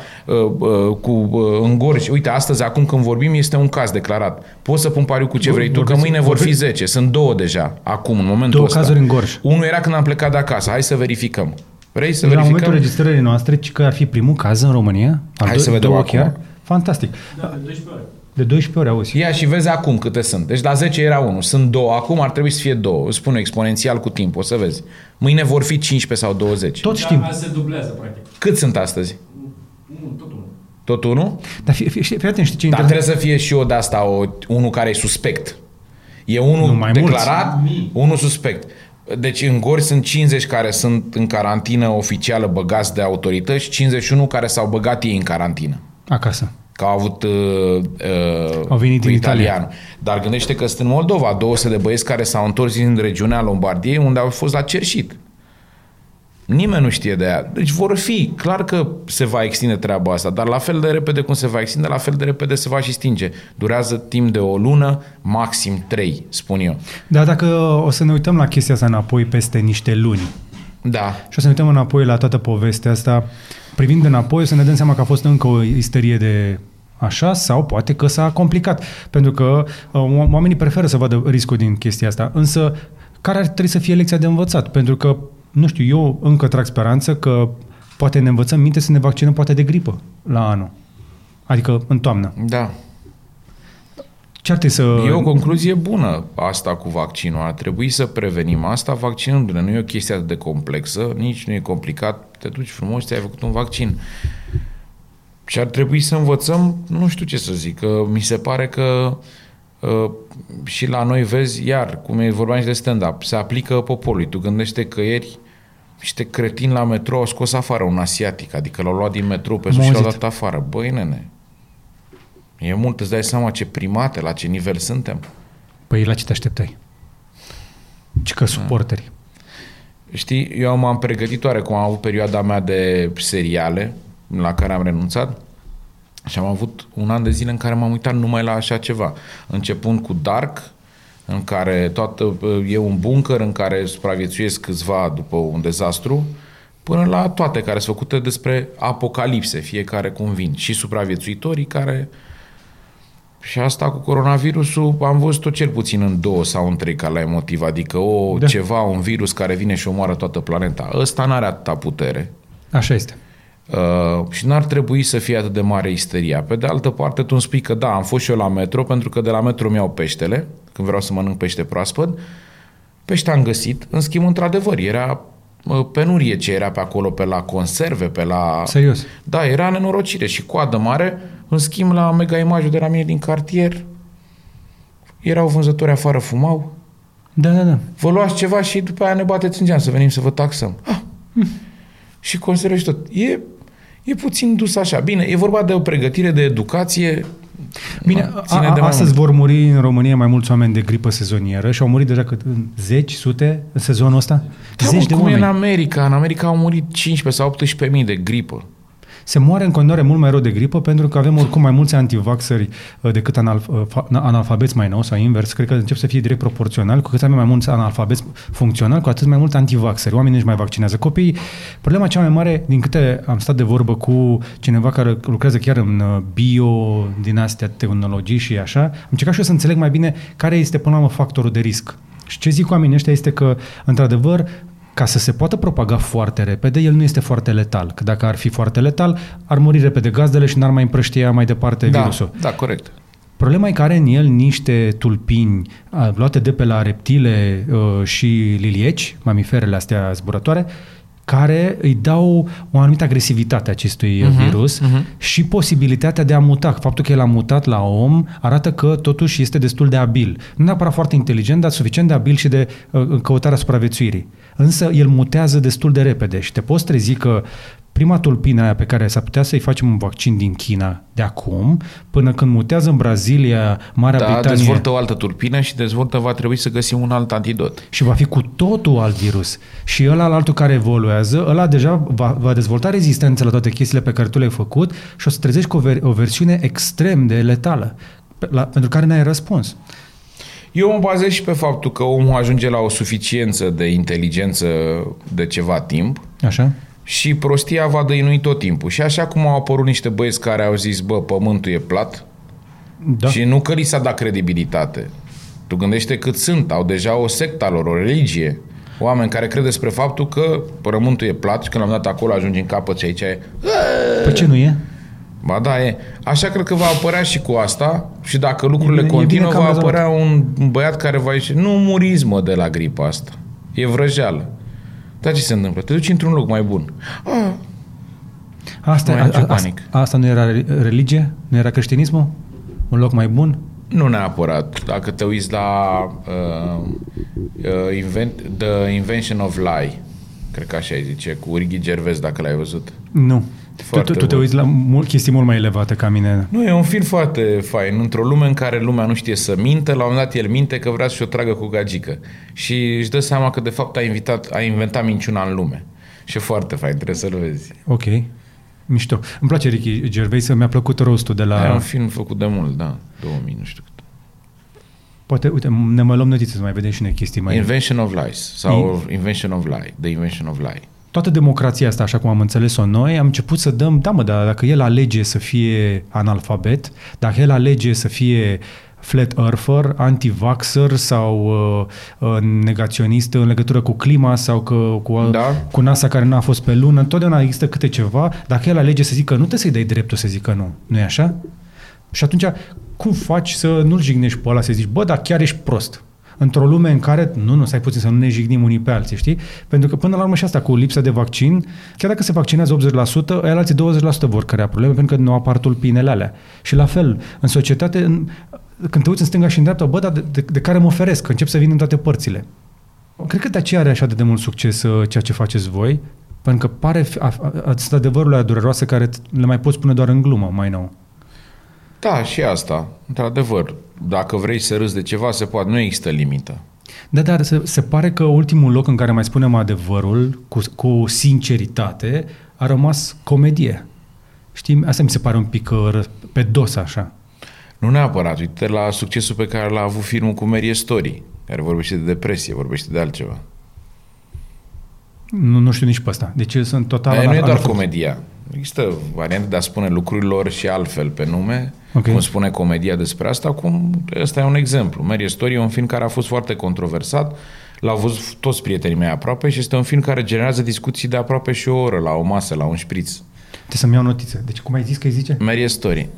cu îngorși. Uite, astăzi, acum când vorbim, este un caz declarat. Poți să pun pariu cu ce vrei tu, că mâine vor fi 10. Sunt 2 deja, acum, în momentul ăsta. 2 cazuri în Gorj. Unul era când am plecat de acasă. Hai să verificăm. Vrei să verificăm? La momentul registrării noastre, că ar fi primul caz în România. Hai să vedem acum. Fantastic. Da, de 12 ore. De 12 ore, auzi. Ia și vezi acum câte sunt. Deci la 10 era 1. Sunt 2. Acum ar trebui să fie 2. Îți spun exponențial cu timp. O să vezi. Mâine vor fi 15 sau 20. Tot știm. Da, se dublează, practic. Cât sunt astăzi? Tot 1. Tot 1? Dar trebuie să fie și eu de asta unul care e suspect. E unul declarat, unul suspect. Deci în Gorj sunt 50 care sunt în carantină oficială băgați de autorități, 51 care s-au băgat ei în carantină. Acasă. Că au avut au venit din italian. Dar gândește că sunt în Moldova 200 de băieți care s-au întors din regiunea Lombardiei unde au fost la cerșit. Nimeni nu știe de ea. Deci vor fi. Clar că se va extinde treaba asta, dar la fel de repede cum se va extinde, la fel de repede se va și stinge. Durează timp de o lună, maxim 3, spun eu. Dar dacă o să ne uităm la chestia asta înapoi peste niște luni, da. Și o să ne uităm înapoi la toată povestea asta, privind înapoi, o să ne dăm seama că a fost încă o isterie de așa sau poate că s-a complicat. Pentru că oamenii preferă să vadă riscul din chestia asta. Însă, care ar trebui să fie lecția de învățat? Pentru că, nu știu, eu încă trag speranță că poate ne învățăm minte să ne vaccinăm poate de gripă la anul. Adică în toamnă. Da. Ce ar trebui să... E o concluzie bună asta cu vaccinul. Ar trebui să prevenim asta vaccinându-ne. Nu e o chestie atât de complexă, nici nu e complicat. Te duci frumos, ți-ai făcut un vaccin. Și ar trebui să învățăm, nu știu ce să zic, că mi se pare că și la noi vezi, iar, cum e vorba de stand-up, se aplică poporului. Tu gândește că ieri niște cretini la metrou au scos afară un asiatic, adică l-au luat din metrou pe sus și l-au dat afară. Băi, nene, e mult, îți dai seama ce primate, la ce nivel suntem. Păi la ce te așteptai? Ce că suporteri. Știi, eu m-am pregătit oarecum, am avut perioada mea de seriale la care am renunțat și am avut un an de zile în care m-am uitat numai la așa ceva. Începând cu Dark, în care e un bunker în care supraviețuiesc câțiva după un dezastru, până la toate care sunt făcute despre apocalipse, fiecare cum vin. Și supraviețuitorii care... Și asta cu coronavirusul am văzut-o cel puțin în 2 sau în 3 ca la emotiv, adică ceva, un virus care vine și omoară toată planeta. Ăsta n-are atâta putere. Așa este. Și n-ar trebui să fie atât de mare isteria. Pe de altă parte, tu îmi spui că da, am fost și eu la metro, pentru că de la metro mi-au peștele, când vreau să mănânc pește proaspăt. Pește am găsit, în schimb, într-adevăr, era penurie ce era pe acolo, pe la conserve, pe la... Serios? Da, era nenorocire și coadă mare. În schimb, la Mega Imagine de la mine din cartier, erau vânzători afară, fumau. Da, da, da. Vă luați ceva și după aia ne bateți în geam să venim să vă taxăm. Și conserve și tot. E puțin dus așa. Bine, e vorba de o pregătire, de educație. Bine, astăzi vor muri în România mai mulți oameni de gripă sezonieră și au murit deja cât? 10, sute în sezonul ăsta? Zeci de oameni. Cum e în America? În America au murit 15 sau 18 mii de gripă. Se moare în continuare mult mai rău de gripă pentru că avem oricum mai mulți antivaxări decât analfabeți mai nou sau invers. Cred că încep să fie direct proporțional. Cu cât avem mai mulți analfabeți funcționali, cu atât mai mulți antivaxări. Oamenii își mai vaccinează copiii. Problema cea mai mare, din câte am stat de vorbă cu cineva care lucrează chiar în bio, din astea tehnologii și așa, am încercat și eu să înțeleg mai bine care este până la urmă factorul de risc. Și ce zic oamenii ăștia este că, într-adevăr, ca să se poată propaga foarte repede, el nu este foarte letal. Că dacă ar fi foarte letal, ar muri repede gazdele și n-ar mai împrăștia mai departe virusul. Da, corect. Problema e că are în el niște tulpini luate de pe la reptile și lilieci, mamiferele astea zburătoare, care îi dau o anumită agresivitate acestui virus și posibilitatea de a muta. Faptul că el a mutat la om arată că totuși este destul de abil. Nu neapărat foarte inteligent, dar suficient de abil și de căutarea supraviețuirii. Însă el mutează destul de repede și te poți trezi că prima tulpină aia pe care s-ar putea să-i facem un vaccin din China de acum, până când mutează în Brazilia, Marea Britanie... dezvoltă o altă tulpină și va trebui să găsim un alt antidot. Și va fi cu totul alt virus. Și ăla, altul care evoluează, ăla deja va dezvolta rezistență la toate chestiile pe care tu le-ai făcut și o să trezești cu o versiune extrem de letală, pentru care n-ai răspuns. Eu mă bazez și pe faptul că omul ajunge la o suficiență de inteligență de ceva timp. Așa. Și prostia va dăinui tot timpul. Și așa cum au apărut niște băieți care au zis, pământul e plat, da. Și nu că li s-a dat credibilitate. Tu gândește cât sunt, au deja o sectă lor, o religie. Oameni care cred despre faptul că pământul e plat și când l-am dat acolo ajungi în capăt și aici e... Păi ce nu e? Ba da, e. Așa cred că va apărea și cu asta și dacă lucrurile continuă va apărea un băiat care va ieși... Nu muriți, mă, de la gripa asta. E vrăjeală. Dar ce se întâmplă? Te duci într-un loc mai bun. Asta nu era religie? Nu era creștinismul? Un loc mai bun? Nu neapărat. Dacă te uiți la The Invention of Lies, cred că așa îi zice, cu Ricky Gervais, dacă l-ai văzut. Nu. Tu te uiți la chestii mult mai elevate ca mine. Nu, e un film foarte fain. Într-o lume în care lumea nu știe să mintă, la un moment dat el minte că vrea să-și o tragă cu gagică. Și își dă seama că de fapt a inventat minciuna în lume. Și e foarte fain, trebuie să-l vezi. Ok, mișto. Îmi place Ricky Gervais, mi-a plăcut rostul de la... E un film făcut de mult, da, 2000, nu știu cât. Poate, uite, ne mai luăm notițe să mai vedem și noi chestii mai... Invention of Lies sau Invention of Lie, The Invention of Lie. Toată democrația asta, așa cum am înțeles-o noi, am început să dăm, dar dacă el alege să fie analfabet, dacă el alege să fie flat earther, anti-vaxxer sau negaționist în legătură cu clima sau cu NASA care n-a fost pe lună, întotdeauna există câte ceva, dacă el alege să zică nu, trebuie să-i dai dreptul să zică nu. Nu-i așa? Și atunci, cum faci să nu-l jignești pe ăla, să zici, bă, dar chiar ești prost? Într-o lume în care, nu, stai puțin, să nu ne jignim unii pe alții, știi? Pentru că până la urmă și asta, cu lipsa de vaccin, chiar dacă se vaccinează 80%, aia alții 20% vor crea probleme, pentru că nu apar tulpinele alea. Și la fel, în societate, când te uiți în stânga și în dreapta, bă, dar de care mă feresc, că încep să vin în toate părțile. Cred că de aceea are așa de mult succes ceea ce faceți voi, pentru că pare adevărul aia dureroasă care le mai poți pune doar în glumă, mai nou. Da, și asta, într-adevăr. Dacă vrei să râzi de ceva, se poate, nu există limită. Da, dar se pare că ultimul loc în care mai spunem adevărul, cu sinceritate, a rămas comedie. Știi, asta mi se pare un pic pe dos, așa. Nu neapărat, uite la succesul pe care l-a avut filmul cu Mary Story, care vorbește de depresie, vorbește de altceva. Nu știu nici pe asta. Deci sunt total... Nu e doar comedia. Există variante de a spune lucrurilor și altfel pe nume, okay. Cum spune comedia despre asta, cum ăsta e un exemplu. Mary Story e un film care a fost foarte controversat, l-au văzut toți prietenii mei aproape și este un film care generează discuții de aproape și o oră la o masă, la un șpriț. Trebuie să-mi iau notițe. Deci cum ai zis că îi zice? Mary Story.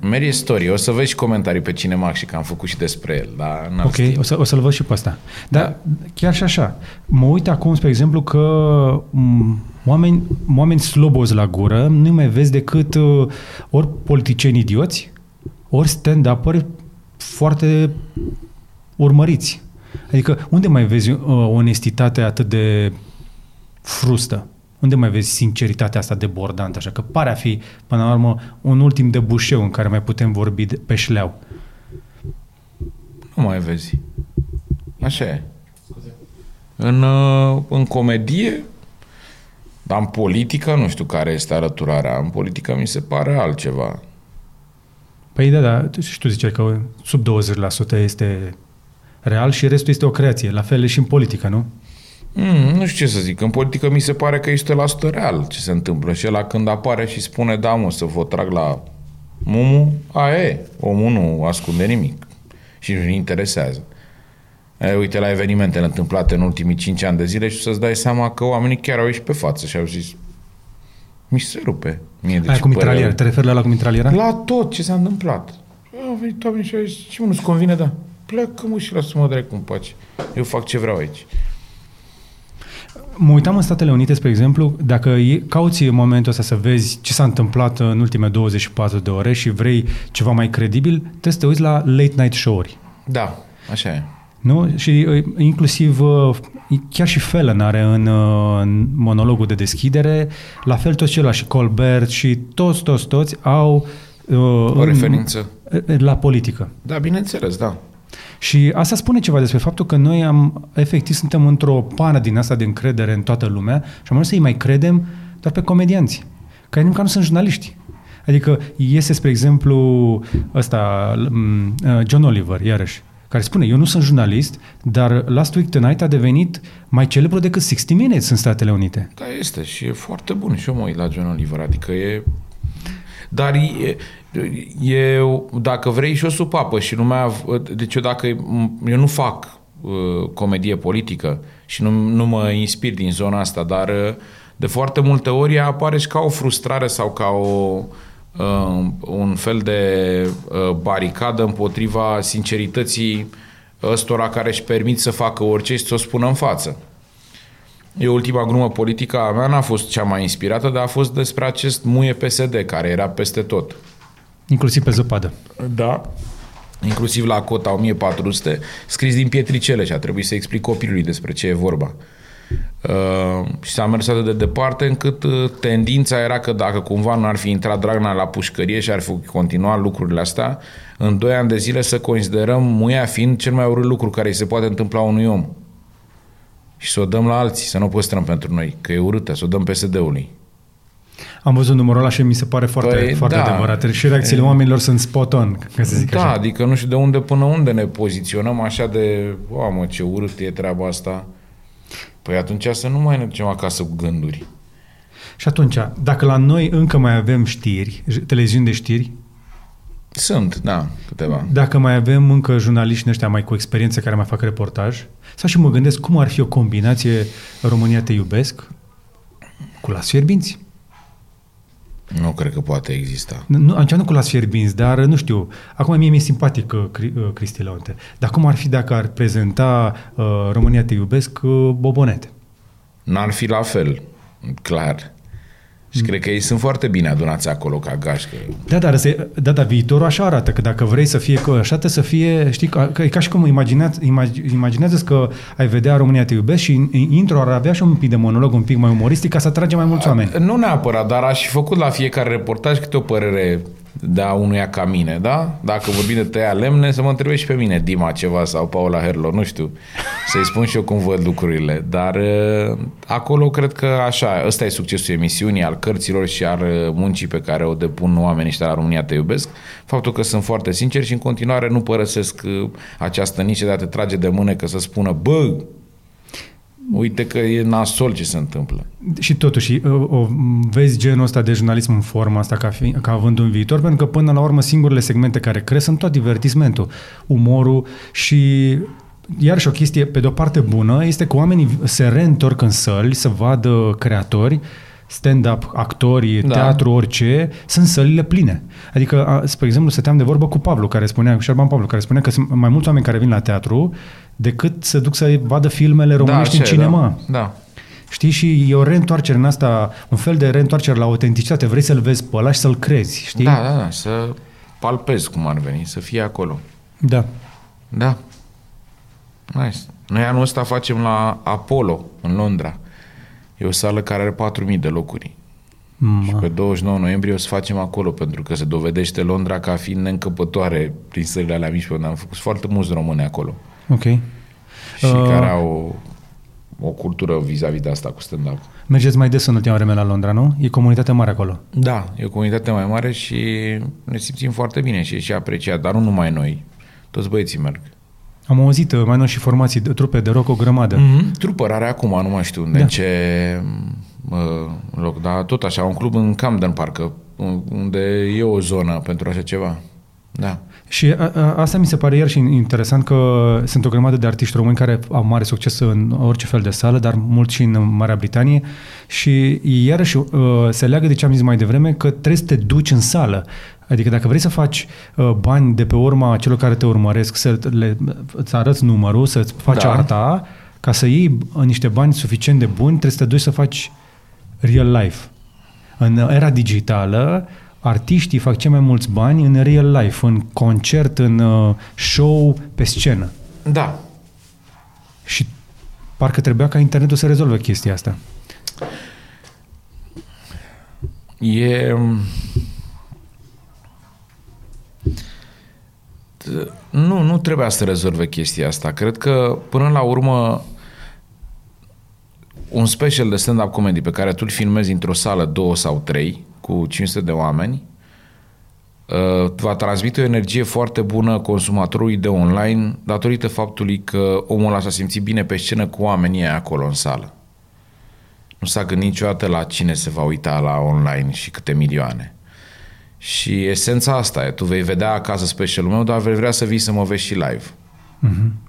Mary Story. O să vezi și comentarii pe Cinemaxi, că am făcut și despre el. Dar ok, o să-l văd și pe asta. Dar da. Chiar și așa. Mă uit acum, spre exemplu, că oameni slobozi la gură, nu mai vezi decât ori politicieni idioți, ori stand-up-uri foarte urmăriți. Adică unde mai vezi onestitatea atât de frustă? Unde mai vezi sinceritatea asta debordantă? Așa că pare a fi, până la urmă, un ultim debușeu în care mai putem vorbi pe șleau. Nu mai vezi. Așa e. Scuze. În comedie, dar în politică, nu știu care este arăturarea. În politică mi se pare altceva. Păi da, și tu ziceai că sub 20% este real și restul este o creație. La fel și în politică, nu? Nu știu ce să zic. În politică mi se pare că este 100% real ce se întâmplă. Și ăla când apare și spune, da mă, să vă trag la mumu, omul nu ascunde nimic și nu-i interesează. Uite la evenimentele întâmplate în ultimii 5 ani de zile și să-ți dai seama că oamenii chiar au ieșit pe față și au zis, mi se rupe. Aia cu mitraliera, te referi la ăla cu mitraliera? La tot ce s-a întâmplat. Au venit oamenii și au zis, ce mă, nu-ți convine, da? Pleacă-mă și lasă mă drept cum faci. Eu fac ce vreau aici. Mă uitam în Statele Unite, spre exemplu, dacă cauți în momentul ăsta să vezi ce s-a întâmplat în ultime 24 de ore și vrei ceva mai credibil, trebuie să te uiți la late night show-uri. Da, așa e. Nu? Și inclusiv chiar și Fallon are în monologul de deschidere, la fel toți ceilalți, și Colbert și toți au o referință la politică. Da, bineînțeles, da. Și asta spune ceva despre faptul că noi efectiv suntem într-o pană din asta de încredere în toată lumea și am ajuns să-i mai credem doar pe comedianți, care nu sunt jurnaliști. Adică iese, spre exemplu, ăsta, John Oliver, iarăși, care spune, eu nu sunt jurnalist, dar Last Week Tonight a devenit mai celebru decât 60 Minutes în Statele Unite. Da, este și e foarte bun și eu mă uit la John Oliver, adică e... Dar dacă vrei și o supapă și lumea... Deci eu nu fac comedie politică și nu mă inspir din zona asta, dar de foarte multe ori apare și ca o frustrare sau ca un fel de baricadă împotriva sincerității ăstora care își permit să facă orice și să o spună în față. Eu, ultima glumă politică a mea n-a fost cea mai inspirată, dar a fost despre acest muie PSD care era peste tot. Inclusiv pe zăpadă. Da. Inclusiv la cota 1400, scris din pietricele și a trebuit să explic copilului despre ce e vorba. Și s-a mers atât de departe încât tendința era că dacă cumva nu ar fi intrat Dragnea la pușcărie și ar fi continuat lucrurile astea, în 2 ani de zile să considerăm muia fiind cel mai urât lucru care îi se poate întâmpla unui om. Și să o dăm la alții, să nu o păstrăm pentru noi, că e urâtă, să o dăm PSD-ului. Am văzut numărul ăla și mi se pare foarte da, adevărat. Și reacțiile oamenilor sunt spot on, ca să zic așa. Adică nu știu de unde până unde ne poziționăm așa de, oamă, ce urât e treaba asta. Păi atunci să nu mai ne ducem acasă cu gânduri. Și atunci, dacă la noi încă mai avem știri, televiziuni de știri, sunt, da, câteva. Dacă mai avem încă jurnaliști ăștia mai cu experiență care mai fac reportaj, sau și mă gândesc cum ar fi o combinație România te iubesc cu Las Fierbinți. Nu cred că poate exista. Am început cu la Fierbinți, dar nu știu. Acum mie mi-e simpatică Cristi Leonte. Dar cum ar fi dacă ar prezenta România te iubesc Bobonete? N-ar fi la fel, clar. Și cred că ei sunt foarte bine adunați acolo ca gașcă. Da, dar viitorul așa arată, că dacă vrei să fie așa, trebuie să fie, știi, că e ca și cum imaginează-ți că ai vedea România te iubesc și intro ar avea și un pic de monolog, un pic mai umoristic, ca să atrage mai mulți oameni. Nu neapărat, dar aș fi făcut la fiecare reportaj câte o părere de a unuia ca mine, da? Dacă vorbim de tăia lemne, să mă întrebe și pe mine Dima ceva sau Paula Herlo, nu știu. Să-i spun și eu cum văd lucrurile. Dar acolo cred că așa, ăsta e succesul emisiunii, al cărților și al muncii pe care o depun oamenii ăștia la România te iubesc. Faptul că sunt foarte sinceri și în continuare nu părăsesc această nișă de a te trage de mână, că să spună, bă, uite că e nasol ce se întâmplă. Și totuși, vezi genul ăsta de jurnalism în forma asta ca având un viitor, pentru că până la urmă singurele segmente care cresc sunt tot divertismentul, umorul și... Iarăși o chestie, pe de-o parte bună, este că oamenii se reîntorc în săli să vadă creatori, stand-up, actori, teatru, orice, sunt sălile pline. Adică, spre exemplu, stăteam de vorbă cu Pablo, care spunea, cu Șerban Pablo, care spunea că sunt mai mulți oameni care vin la teatru decât să duc să vadă filmele românești în cinema. Da. Știi? Și e o reîntoarcere în asta, un fel de reîntoarcere la autenticitate. Vrei să-l vezi pe ăla și să-l crezi, știi? Da, să palpezi cum ar veni, să fie acolo. Da. Nice. Noi anul ăsta facem la Apollo, în Londra. E o sală care are 4.000 de locuri. Și pe 29 noiembrie o să facem acolo, pentru că se dovedește Londra ca fiind neîncăpătoare prin sările alea mici, pentru că am făcut foarte mulți români acolo. Ok. Și care au o cultură vis-a-vis de asta cu stand-up. Mergeți mai des în ultima vreme la Londra, nu? E comunitate mare acolo. Da, e o comunitate mai mare și ne simțim foarte bine și e și apreciat, dar nu numai noi. Toți băieții merg. Am auzit mai nou și formații, trupe de rock, o grămadă. Trupări are acum, nu mai știu unde, loc, dar tot așa, un club în Camden, parcă, unde e o zonă pentru așa ceva. Da. Și asta mi se pare iar și interesant, că sunt o grămadă de artiști români care au mare succes în orice fel de sală, dar mulți și în Marea Britanie și iarăși se leagă de ce am zis mai devreme, că trebuie să te duci în sală. Adică dacă vrei să faci bani de pe urma celor care te urmăresc, să arăți numărul, să-ți faci arta, ca să iei niște bani suficient de buni, trebuie să te duci să faci real life. În era digitală, artiștii fac cei mai mulți bani în real life, în concert, în show, pe scenă. Da. Și parcă trebuia ca internetul să rezolve chestia asta. Nu trebuia să rezolve chestia asta. Cred că, până la urmă, un special de stand-up comedy pe care tu îl filmezi într-o sală, 2 sau 3, cu 500 de oameni, va transmite o energie foarte bună consumatorului de online datorită faptului că omul ăla s-a simțit bine pe scenă cu oamenii acolo în sală. Nu s-a gândit niciodată la cine se va uita la online și câte milioane. Și esența asta e, tu vei vedea acasă specialul meu, dar vei vrea să vii să mă vezi și live.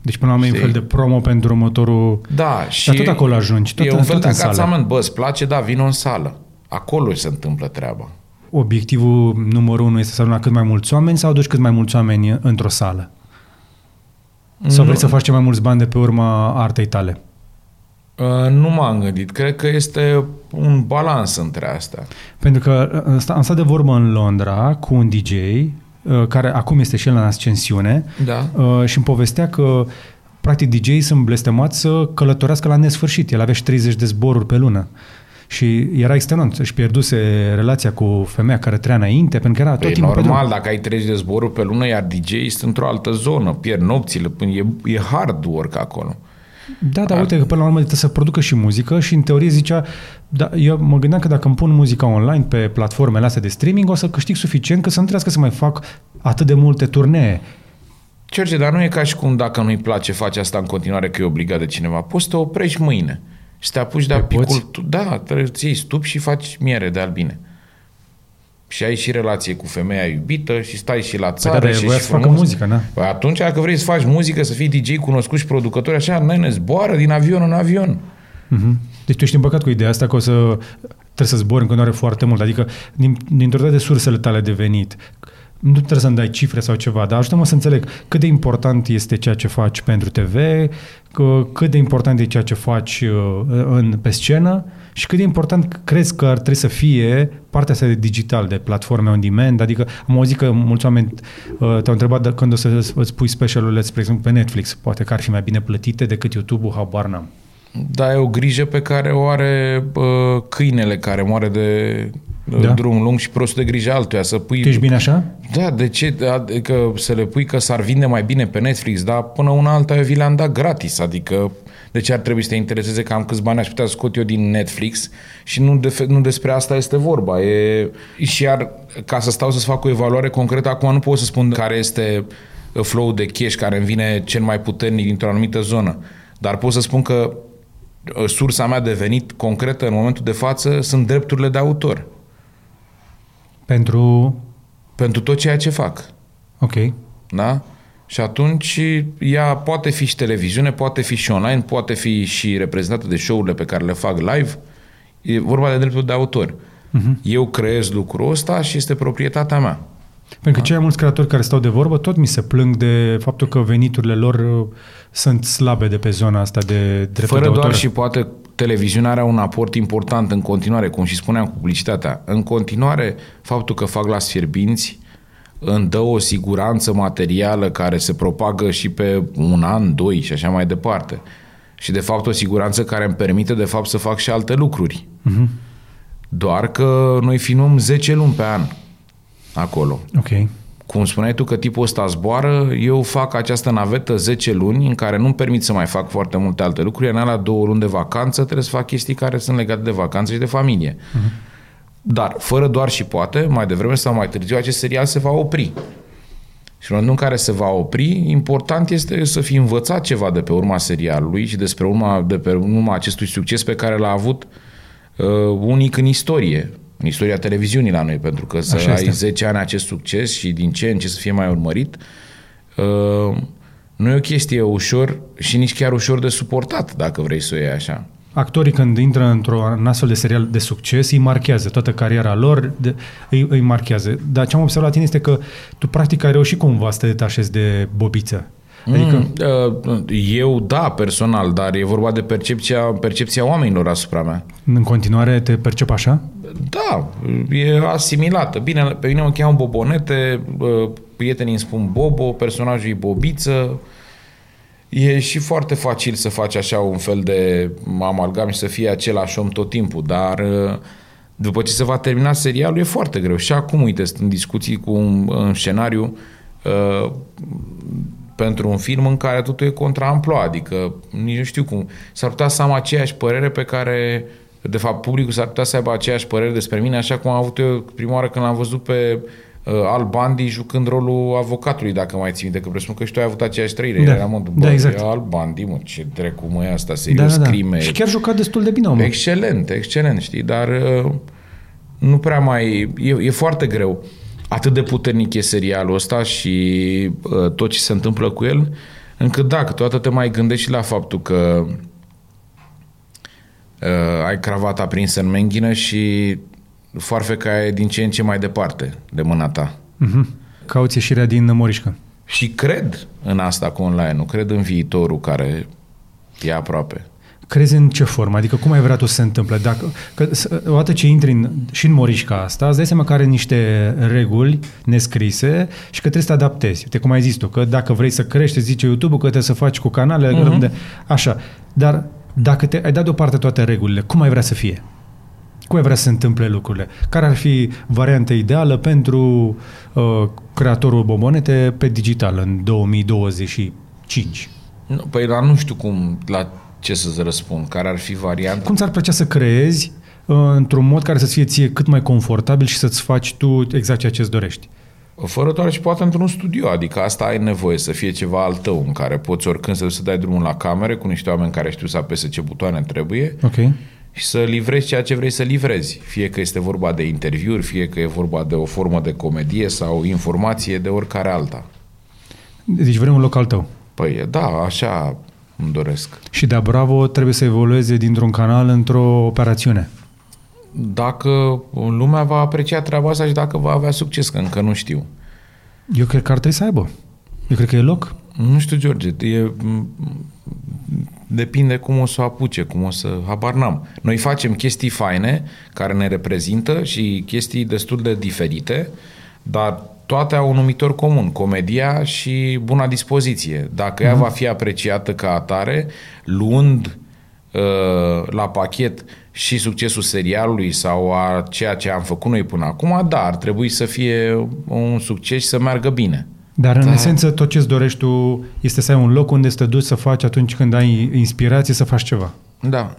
Deci până la urmă e un fel de promo pentru următorul... Da, și dar tot acolo ajungi, tot, e un fel de agațament, bă, îți place, da, vin în sală. Acolo se întâmplă treaba. Obiectivul numărul 1 este să adună cât mai mulți oameni sau aduci cât mai mulți oameni într-o sală? Sau vrei să faci mai mulți bani de pe urma artei tale? Nu m-am gândit. Cred că este un balans între astea. Pentru că am stat de vorbă în Londra cu un DJ, care acum este și el în ascensiune, și îmi povestea că practic DJ-ii sunt blestemați să călătorească la nesfârșit. El avea și 30 de zboruri pe lună. Și era extenuant, își pierduse relația cu femeia care trăia înainte, pentru că era tot timpul normal, dacă ai 30 de zboruri pe lună, iar DJ-ii sunt într-o altă zonă, pierd nopțile, e hard work acolo. Da, dar uite că până la urmă trebuie să producă și muzică și în teorie zicea, eu mă gândeam că dacă îmi pun muzica online pe platformele astea de streaming, o să câștig suficient că să nu trebuie să mai fac atât de multe turnee. George, dar nu e ca și cum dacă nu-i place, faci asta în continuare că e obligat de cineva. Poți să te oprești mâine și te apuci de apicultură. Da, îți iei stup și faci miere de albine. Și ai și relație cu femeia iubită și stai și la țară și ești frumos. Muzică, na? Păi atunci, dacă vrei să faci muzică, să fii DJ cunoscut și producător, așa, ne zboară din avion în avion. Deci tu ești împăcat cu ideea asta că o să... trebuie să zbori în continuare foarte mult. Adică, din toate sursele tale de venit, nu trebuie să-mi dai cifre sau ceva, dar ajută-mă să înțeleg cât de important este ceea ce faci pentru TV, cât de important e ceea ce faci pe scenă și cât de important crezi că ar trebui să fie partea asta de digital, de platforme on demand. Adică am auzit că mulți oameni te-au întrebat când o să îți pui specialurile, spre exemplu, pe Netflix, poate că ar fi mai bine plătite decât YouTube-ul, habar n-am. Da, e o grijă pe care o are câinele care moare de drum lung și prostul de grijă altuia. Să pui... Tu ești bine așa? Da, de ce? Adică să le pui că s-ar vinde mai bine pe Netflix, dar până una alta eu vi le-am dat gratis. Adică de ce ar trebui să te intereseze cam câți bani aș putea scot eu din Netflix? Și nu despre asta este vorba. Și iar ca să stau să-ți fac o evaluare concretă, acum nu pot să spun care este flow de cash care îmi vine cel mai puternic dintr-o anumită zonă. Dar pot să spun că sursa mea de venit concretă în momentul de față sunt drepturile de autor. Pentru tot ceea ce fac. Ok. Da? Și atunci ea poate fi și televiziune, poate fi și online, poate fi și reprezentată de show-urile pe care le fac live. E vorba de dreptul de autor. Uh-huh. Eu creez lucrul ăsta și este proprietatea mea. Pentru că cei mai mulți creatori care stau de vorbă tot mi se plâng de faptul că veniturile lor sunt slabe de pe zona asta de dreptul de autor. Fără doar și poate televiziunea are un aport important în continuare, cum și spuneam cu publicitatea. În continuare, faptul că fac la Fierbinți îmi dă o siguranță materială care se propagă și pe un an, doi și așa mai departe. Și de fapt o siguranță care îmi permite de fapt să fac și alte lucruri. Uh-huh. Doar că noi filmăm 10 luni pe an acolo. Okay. Cum spuneai tu că tipul ăsta zboară, eu fac această navetă 10 luni în care nu-mi permit să mai fac foarte multe alte lucruri. În alea 2 luni de vacanță trebuie să fac chestii care sunt legate de vacanță și de familie. Uh-huh. Dar, fără doar și poate, mai devreme sau mai târziu, acest serial se va opri. Și în momentul în care se va opri, important este să fi învățat ceva de pe urma serialului și de pe urma acestui succes pe care l-a avut unic în istoria televiziunii la noi, pentru că să ai 10 ani acest succes și din ce în ce să fie mai urmărit, nu e o chestie ușor și nici chiar ușor de suportat, dacă vrei să o iei așa. Actorii când intră într-un astfel de serial de succes, îi marchează toată cariera lor, îi marchează. Dar ce am observat la tine este că tu practic ai reușit cumva să te detașezi de bobiță. Adică... Eu, da, personal, dar e vorba de percepția oamenilor asupra mea. În continuare te percep așa? Da, e asimilată. Bine, pe mine mă cheamă Bobonete, prietenii îmi spun Bobo, personajul e Bobiță. E și foarte facil să faci așa un fel de amalgam și să fie același om tot timpul, dar după ce se va termina serialul e foarte greu. Și acum, uite, sunt în discuții cu un scenariu pentru un film în care totul e contra-amploa, adică nici nu știu cum. S-ar putea să am aceeași părere pe care, de fapt, publicul s-ar putea să aibă aceeași părere despre mine, așa cum am avut eu prima oară când l-am văzut pe Al Bundy jucând rolul avocatului, dacă mai ții minte, că presupun că și tu ai avut aceeași trăire. Da, exact. Al Bundy, mă, ce dracu mă e asta, serios, da. Crime. Și chiar jucat destul de bine, mă. Excelent, știi, dar nu prea mai... E foarte greu. Atât de puternic e serialul ăsta și tot ce se întâmplă cu el, încât da, câteodată te mai gândești și la faptul că ai cravata prinsă în menghină și foarfeca e din ce în ce mai departe de mâna ta. Mm-hmm. Cauți ieșirea din morișcă. Și cred în asta cu online-ul, cred în viitorul care e aproape. Crezi în ce formă? Adică cum ai vrea tu să se întâmple? Odată ce intri și în morișca asta, îți dai seama că are niște reguli nescrise și că trebuie să te adaptezi. Uite, cum ai zis tu, că dacă vrei să crești, zice YouTube-ul că trebuie să faci cu canale, uh-huh. Așa. Dar dacă ai dat deoparte toate regulile, cum ai vrea să fie? Cum ai vrea să se întâmple lucrurile? Care ar fi varianta ideală pentru creatorul Bobonete pe digital în 2025? Păi, dar nu știu cum... Ce să-ți răspund? Care ar fi varianta? Cum ți-ar plăcea să creezi într-un mod care să-ți fie ție cât mai confortabil și să-ți faci tu exact ceea ce-ți dorești? Fără doar și poate într-un studio, adică asta ai nevoie, să fie ceva al tău în care poți oricând să dai drumul la camere cu niște oameni care știu să apese ce butoane trebuie și să livrezi ceea ce vrei să livrezi. Fie că este vorba de interviuri, fie că e vorba de o formă de comedie sau informație de oricare alta. Deci vrei un loc al tău? Păi da, așa... Îmi doresc. Și Da Bravo trebuie să evolueze dintr-un canal într-o operațiune. dacă lumea va aprecia treaba asta și dacă va avea succes, că încă nu știu. Eu cred că ar trebui să aibă. Eu cred că e loc. Nu știu, George, depinde cum o să o apuce, cum o să habar n-am. Noi facem chestii faine care ne reprezintă și chestii destul de diferite, dar toate au un numitor comun, comedia și buna dispoziție. Dacă ea va fi apreciată ca atare, luând la pachet și succesul serialului sau a ceea ce am făcut noi până acum, da, ar trebui să fie un succes și să meargă bine. Dar în esență tot ce îți dorești tu este să ai un loc unde să te duci să faci atunci când ai inspirație să faci ceva. Da.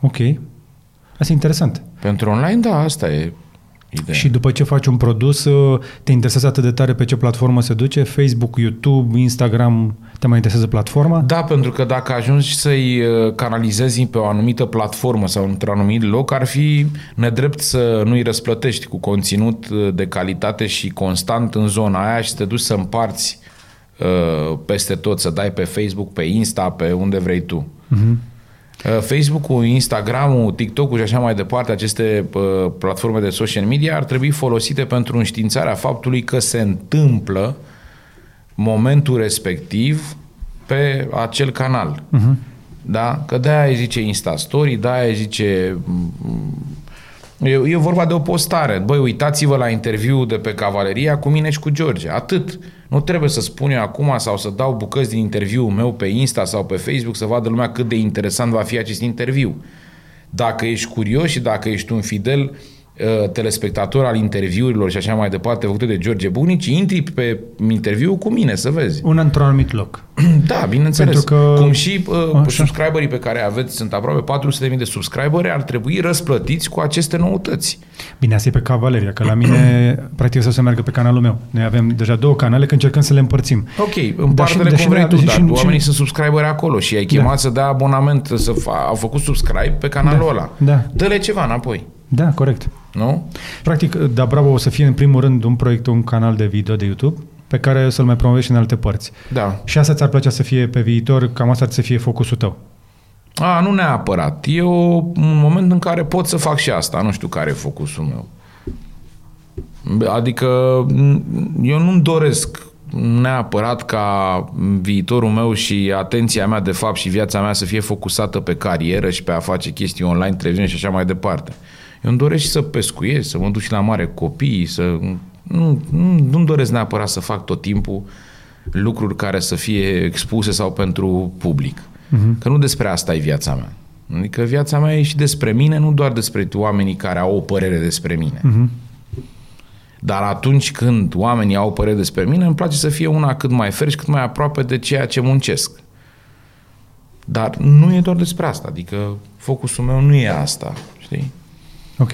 Ok. Asta e interesant. Pentru online, da, asta e ideea. Și după ce faci un produs, te interesează atât de tare pe ce platformă se duce? Facebook, YouTube, Instagram, te mai interesează platforma? Da, pentru că dacă ajungi să-i canalizezi pe o anumită platformă sau într-un anumit loc, ar fi nedrept să nu-i răsplătești cu conținut de calitate și constant în zona aia și să te duci să împarți peste tot, să dai pe Facebook, pe Insta, pe unde vrei tu. Uh-huh. Facebook-ul, Instagram-ul, TikTok-ul și așa mai departe, aceste platforme de social media ar trebui folosite pentru înștiințarea faptului că se întâmplă momentul respectiv pe acel canal. Uh-huh. Da? Că de-aia îi zice Insta Story, de-aia îi zice... E vorba de o postare. Băi, uitați-vă la interviul de pe Cavaleria cu mine și cu George. Atât. Nu trebuie să spun eu acum sau să dau bucăți din interviul meu pe Insta sau pe Facebook să vadă lumea cât de interesant va fi acest interviu. Dacă ești curios și dacă ești un fidel telespectator al interviurilor și așa mai departe făcute de George Bunici, intri pe interviu cu mine, să vezi. Într-un anumit loc. Da, bineînțeles. Că... Cum și subscriberii pe care aveți, sunt aproape 400.000 de subscriberi, ar trebui răsplătiți cu aceste noutăți. Bine, asta e pe Cavaleria, că la mine practic să meargă pe canalul meu. Noi avem deja două canale, că încercăm să le împărțim. Ok, împarte-le cum vrei tu, dar oamenii sunt subscriberi acolo și ai chemat să dea abonament, au făcut subscribe pe canalul ăla. Da. Dă-le ceva înapoi. Da, corect. Nu? Practic, Da Bravo o să fie în primul rând un proiect, un canal de video de YouTube pe care să-l mai promovezi în alte părți. Da. Și asta ți-ar plăcea să fie pe viitor, cam asta ar să fie focusul tău. A, nu neapărat. E un moment în care pot să fac și asta. Nu știu care e focusul meu. Adică eu nu-mi doresc neapărat ca viitorul meu și atenția mea de fapt și viața mea să fie focusată pe carieră și pe a face chestii online, televiziune și așa mai departe. Eu îmi doresc să pescuiesc, să mă duc și la mare copii, să... Nu-mi doresc neapărat să fac tot timpul lucruri care să fie expuse sau pentru public. Uh-huh. Că nu despre asta e viața mea. Adică viața mea e și despre mine, nu doar despre oamenii care au o părere despre mine. Uh-huh. Dar atunci când oamenii au o părere despre mine, îmi place să fie una cât mai fair și cât mai aproape de ceea ce muncesc. Dar nu e doar despre asta. Adică focusul meu nu e asta, știi? Ok.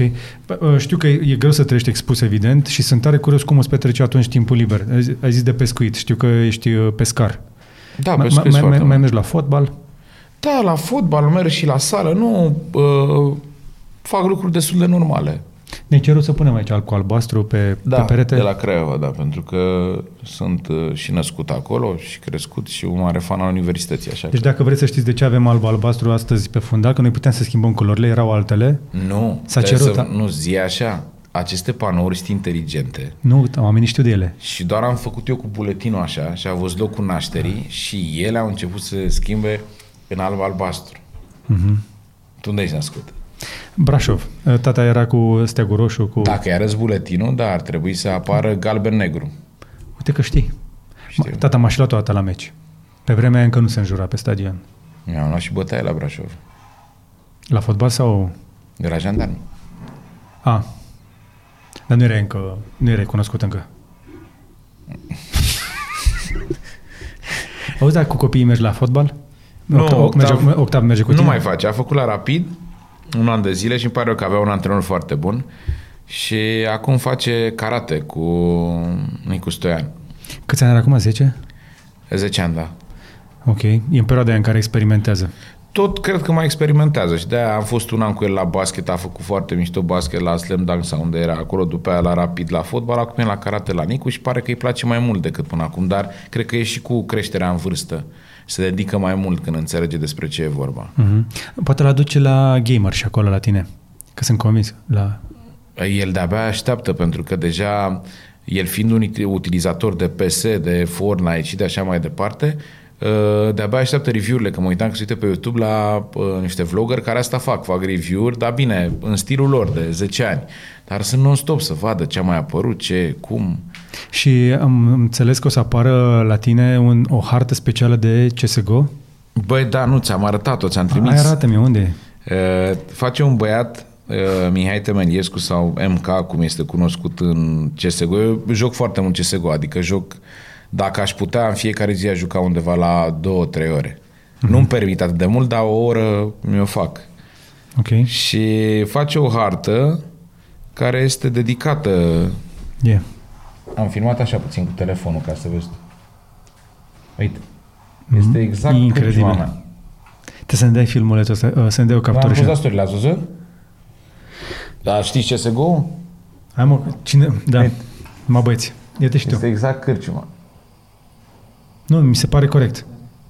Știu că e greu să trăiești expus, evident, și sunt tare curios cum îți petrece atunci timpul liber. Ai zis de pescuit. Știu că ești pescar. Da, pescuiesc foarte mult. Mai mergi la fotbal? Da, la fotbal, merg și la sală. Nu, fac lucruri destul de normale. Ne-ai cerut să punem aici cu albastru pe perete? Da, de la Craiova, da, pentru că sunt și născut acolo și crescut și un mare fan al universității. Așa deci că... dacă vreți să știți de ce avem alb-albastru astăzi pe fundal, că noi puteam să schimbăm culorile, erau altele. Nu, s-a cerut, nu zi așa. Aceste panouri sunt inteligente. Nu, oamenii știu de ele. Și doar am făcut eu cu buletinul așa și a văzut locul nașterii și ele au început să se schimbe în alb-albastru. Mm-hmm. Tu unde ești născut? Brașov. Tata era cu steagul roșu. Cu... Dacă i-arăți buletinul, da, ar trebui să apară galben-negru. Uite că știi. Știu. Tata m-a și luat o dată la meci. Pe vremea încă nu se înjura pe stadion. Mi-am luat și bătaie la Brașov. La fotbal sau? De la jandarmi. A. Dar nu erai cunoscut încă. Auzi, dar cu copiii mergi la fotbal? Nu, Octav merge cu tine. Nu mai face. A făcut la Rapid un an de zile și îmi pare că avea un antrenor foarte bun și acum face karate cu Nicu Stoian. Câți ani are acum? 10? 10 ani, da. Ok. E în perioada în care experimentează. Tot cred că mai experimentează și de-aia am fost un an cu el la basket, a făcut foarte mișto basket la slam dunk sau unde era acolo, după aia la Rapid, la fotbal, acum e la karate la Nicu și pare că îi place mai mult decât până acum, dar cred că e și cu creșterea în vârstă. Se dedică mai mult când înțelege despre ce e vorba. Mm-hmm. Poate l-aduce la gamer și acolo la tine. Că sunt convins. El de-abia așteaptă, pentru că deja, el fiind un utilizator de PS, de Fortnite și de așa mai departe, de-abia așteaptă review-urile, că mă uitam că se uită pe YouTube la niște vloggeri care asta fac review-uri, dar bine, în stilul lor de 10 ani. Dar sunt non-stop să vadă ce a mai apărut, ce, cum. Și am înțeles că o să apară la tine o hartă specială de CSGO? Băi, da, nu, ți-am arătat-o, ți-am trimis. Hai, arată-mi, unde e? Face un băiat, Mihai Temeniescu sau MK, cum este cunoscut în CSGO. Eu joc foarte mult CSGO, adică joc, dacă aș putea, în fiecare zi aș juca undeva la 2-3 ore. Mm-hmm. Nu-mi permit atât de mult, dar o oră mi-o fac. Okay. Și face o hartă care este dedicată... Yeah. Am filmat așa puțin cu telefonul, ca să vezi. Uite, este exact incredibil. Te să ne dai filmul ăsta, să ne dai o captură. Am pus asta, l-ați văzut? Dar știți CSGO? Hai mă, cine? Da, hai. Mă băieți, eu te știu. Este exact cârciuma. Nu, mi se pare corect.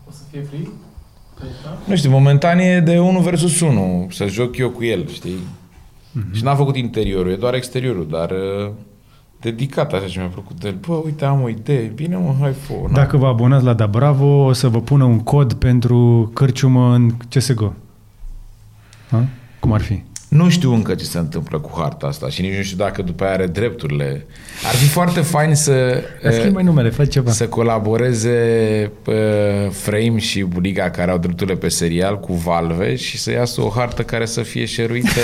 O să fie free? Nu știu, momentan e de 1 vs 1, să joc eu cu el, știi? Mm-hmm. Și n-am făcut interiorul, e doar exteriorul, dar... dedicat așa ce mi-a plăcut de el. Bă, uite, am o idee. Bine, mă, hai fă. Dacă vă abonați la Da Bravo, o să vă pună un cod pentru cârciumă în CSGO. Ha? Cum ar fi? Nu știu încă ce se întâmplă cu harta asta și nici nu știu dacă după aia are drepturile. Ar fi foarte fain să... schimbă numele, faci ceva. Să colaboreze Frame și Buliga, care au drepturile pe serial, cu Valve și să iasă o hartă care să fie șeruită...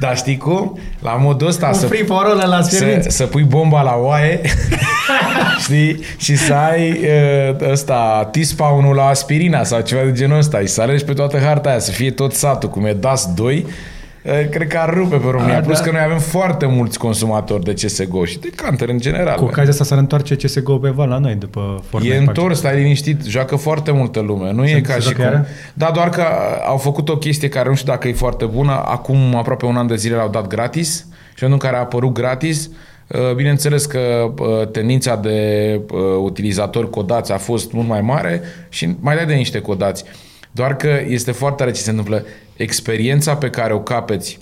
Dar știi cum? La modul ăsta să pui bomba la oaie, știi? Și să ai ăsta, T-spawn-ul la aspirina sau ceva de genul ăsta și să alegi pe toată harta aia, să fie tot satul, cum e DAS 2, cred că ar rupe pe România. Plus da. Că noi avem foarte mulți consumatori de CSGO și de counter în general. Cu ocazia asta s-ar întoarce CSGO pe val la noi după Fortnite. E întors, stai liniștit, joacă foarte multă lume. Nu e ca și cum... Da, doar că au făcut o chestie care nu știu dacă e foarte bună. Acum aproape 1 an de zile l-au dat gratis și în care a apărut gratis, bineînțeles că tendința de utilizatori codați a fost mult mai mare și mai dai de niște codați. Doar că este foarte tare ce se întâmplă. Experiența pe care o capeți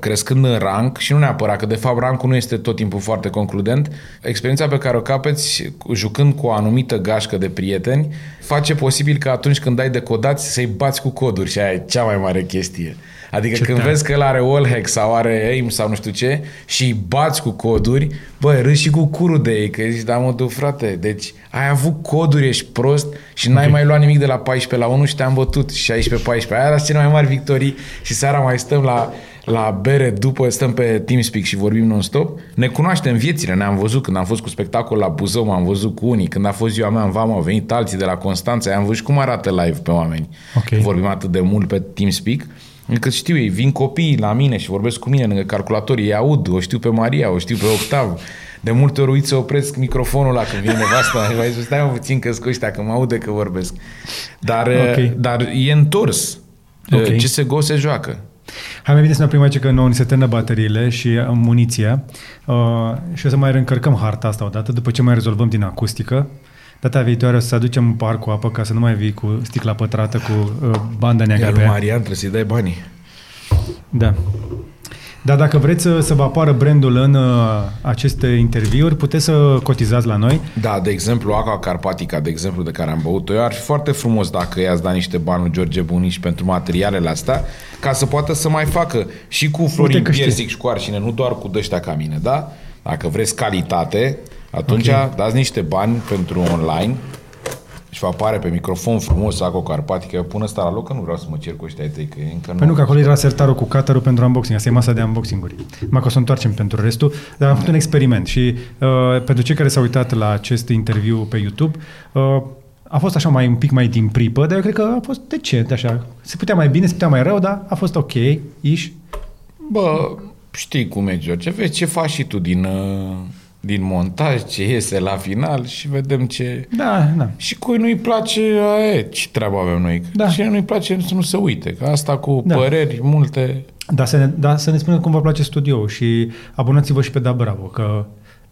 crescând în rank, și nu neapărat, că de fapt rankul nu este tot timpul foarte concludent, experiența pe care o capeți jucând cu o anumită gașcă de prieteni face posibil că atunci când dai de codați să-i bați cu coduri și aia e cea mai mare chestie. Adică ce când vezi că el are wallhack sau are aim sau nu știu ce și îi bați cu coduri, bă, râzi și cu curul de ei, că zici, da mă, du, frate, deci ai avut coduri, ești prost și n-ai mai luat nimic de la 14 la 1 și te-am bătut 16-14. Aia era cele mai mari victorii și seara mai stăm la bere, după stăm pe TeamSpeak și vorbim non-stop. Ne cunoaștem viețile, ne-am văzut când am fost cu spectacol la Buzău, m-am văzut cu unii, când a fost ziua mea în Vama, au venit alții de la Constanța, i-am văzut cum arată live pe oameni. Okay. Vorbim atât de mult pe TeamSpeak. Încât știu ei, vin copiii la mine și vorbesc cu mine lângă calculatorii, ei aud, o știu pe Maria, o știu pe Octav. De multe ori uit să opresc microfonul ăla când vine nevasta. Mai zic, stai mă puțin că-s cu ăștia, că mă aude că vorbesc. Dar e întors. Okay. CSGO se joacă. Hai mai bine să ne oprim aici că nouă ni se termină bateriile și muniția. Și o să mai reîncărcăm harta asta odată, după ce mai rezolvăm din acustică. Data viitoare o să aducem un par cu apă ca să nu mai vii cu sticla pătrată cu banda neagră pe ea. Marian, trebuie să-i dai banii. Da. Dar dacă vreți să vă apară brandul în aceste interviuri, puteți să cotizați la noi. Da, de exemplu, Aqua Carpatica, de exemplu, de care am băut-o eu, ar fi foarte frumos dacă i-ați dat niște bani lui George Bunici pentru materialele astea, ca să poată să mai facă și cu Florin Piersic și cu arșine, nu doar cu dăștea ca mine, da? Dacă vreți calitate... Atunci okay. Dați niște bani pentru online și vă apare pe microfon frumos Aqua Carpatica. Eu pun ăsta la loc, că nu vreau să mă cer cu ăștia ai tăi, că încă nu... Păi nu, că acolo era sertarul cu catarul pentru unboxing. Asta e masa de unboxing-uri. Mai că o să întoarcem pentru restul, dar am făcut un experiment și pentru cei care s-au uitat la acest interviu pe YouTube, a fost așa un pic mai din pripă, dar eu cred că a fost decent, așa. Se putea mai bine, se putea mai rău, dar a fost ok, iși. Bă, știi cum e, George, vezi ce faci și tu din montaj, ce iese la final și vedem ce... Da. Și cui nu-i place, ce treabă avem noi. Da. Și nu-i place să nu se uite. Că asta cu păreri multe... Da, să ne spunem cum vă place studioul și abonați-vă și pe Da Bravo, că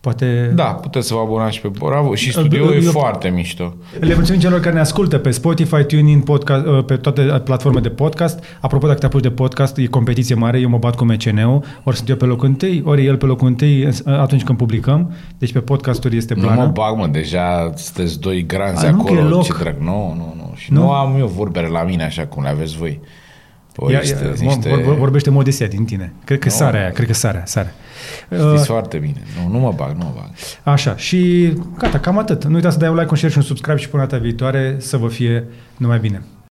Poate... Da, puteți să vă abonați pe Bravo și studioul e foarte mișto. Le mulțumim celor care ne ascultă pe Spotify, TuneIn, podcast, pe toate platformele de podcast. Apropo, dacă te apuci de podcast, e competiție mare, eu mă bat cu MCN-ul, ori sunt eu pe locul întâi, ori el pe locul întâi atunci când publicăm. Deci pe podcasturi este plană. Nu mă bag, mă, deja sunteți doi granzi acolo. Ce drag. Nu. Și nu am eu vorbele la mine așa cum le aveți voi. Vorbește modestia din tine. Cred că sare aia, sare. Știți foarte bine. Nu mă bag, Așa, și gata, cam atât. Nu uita să dai un like, un share și un subscribe și până data viitoare să vă fie numai bine.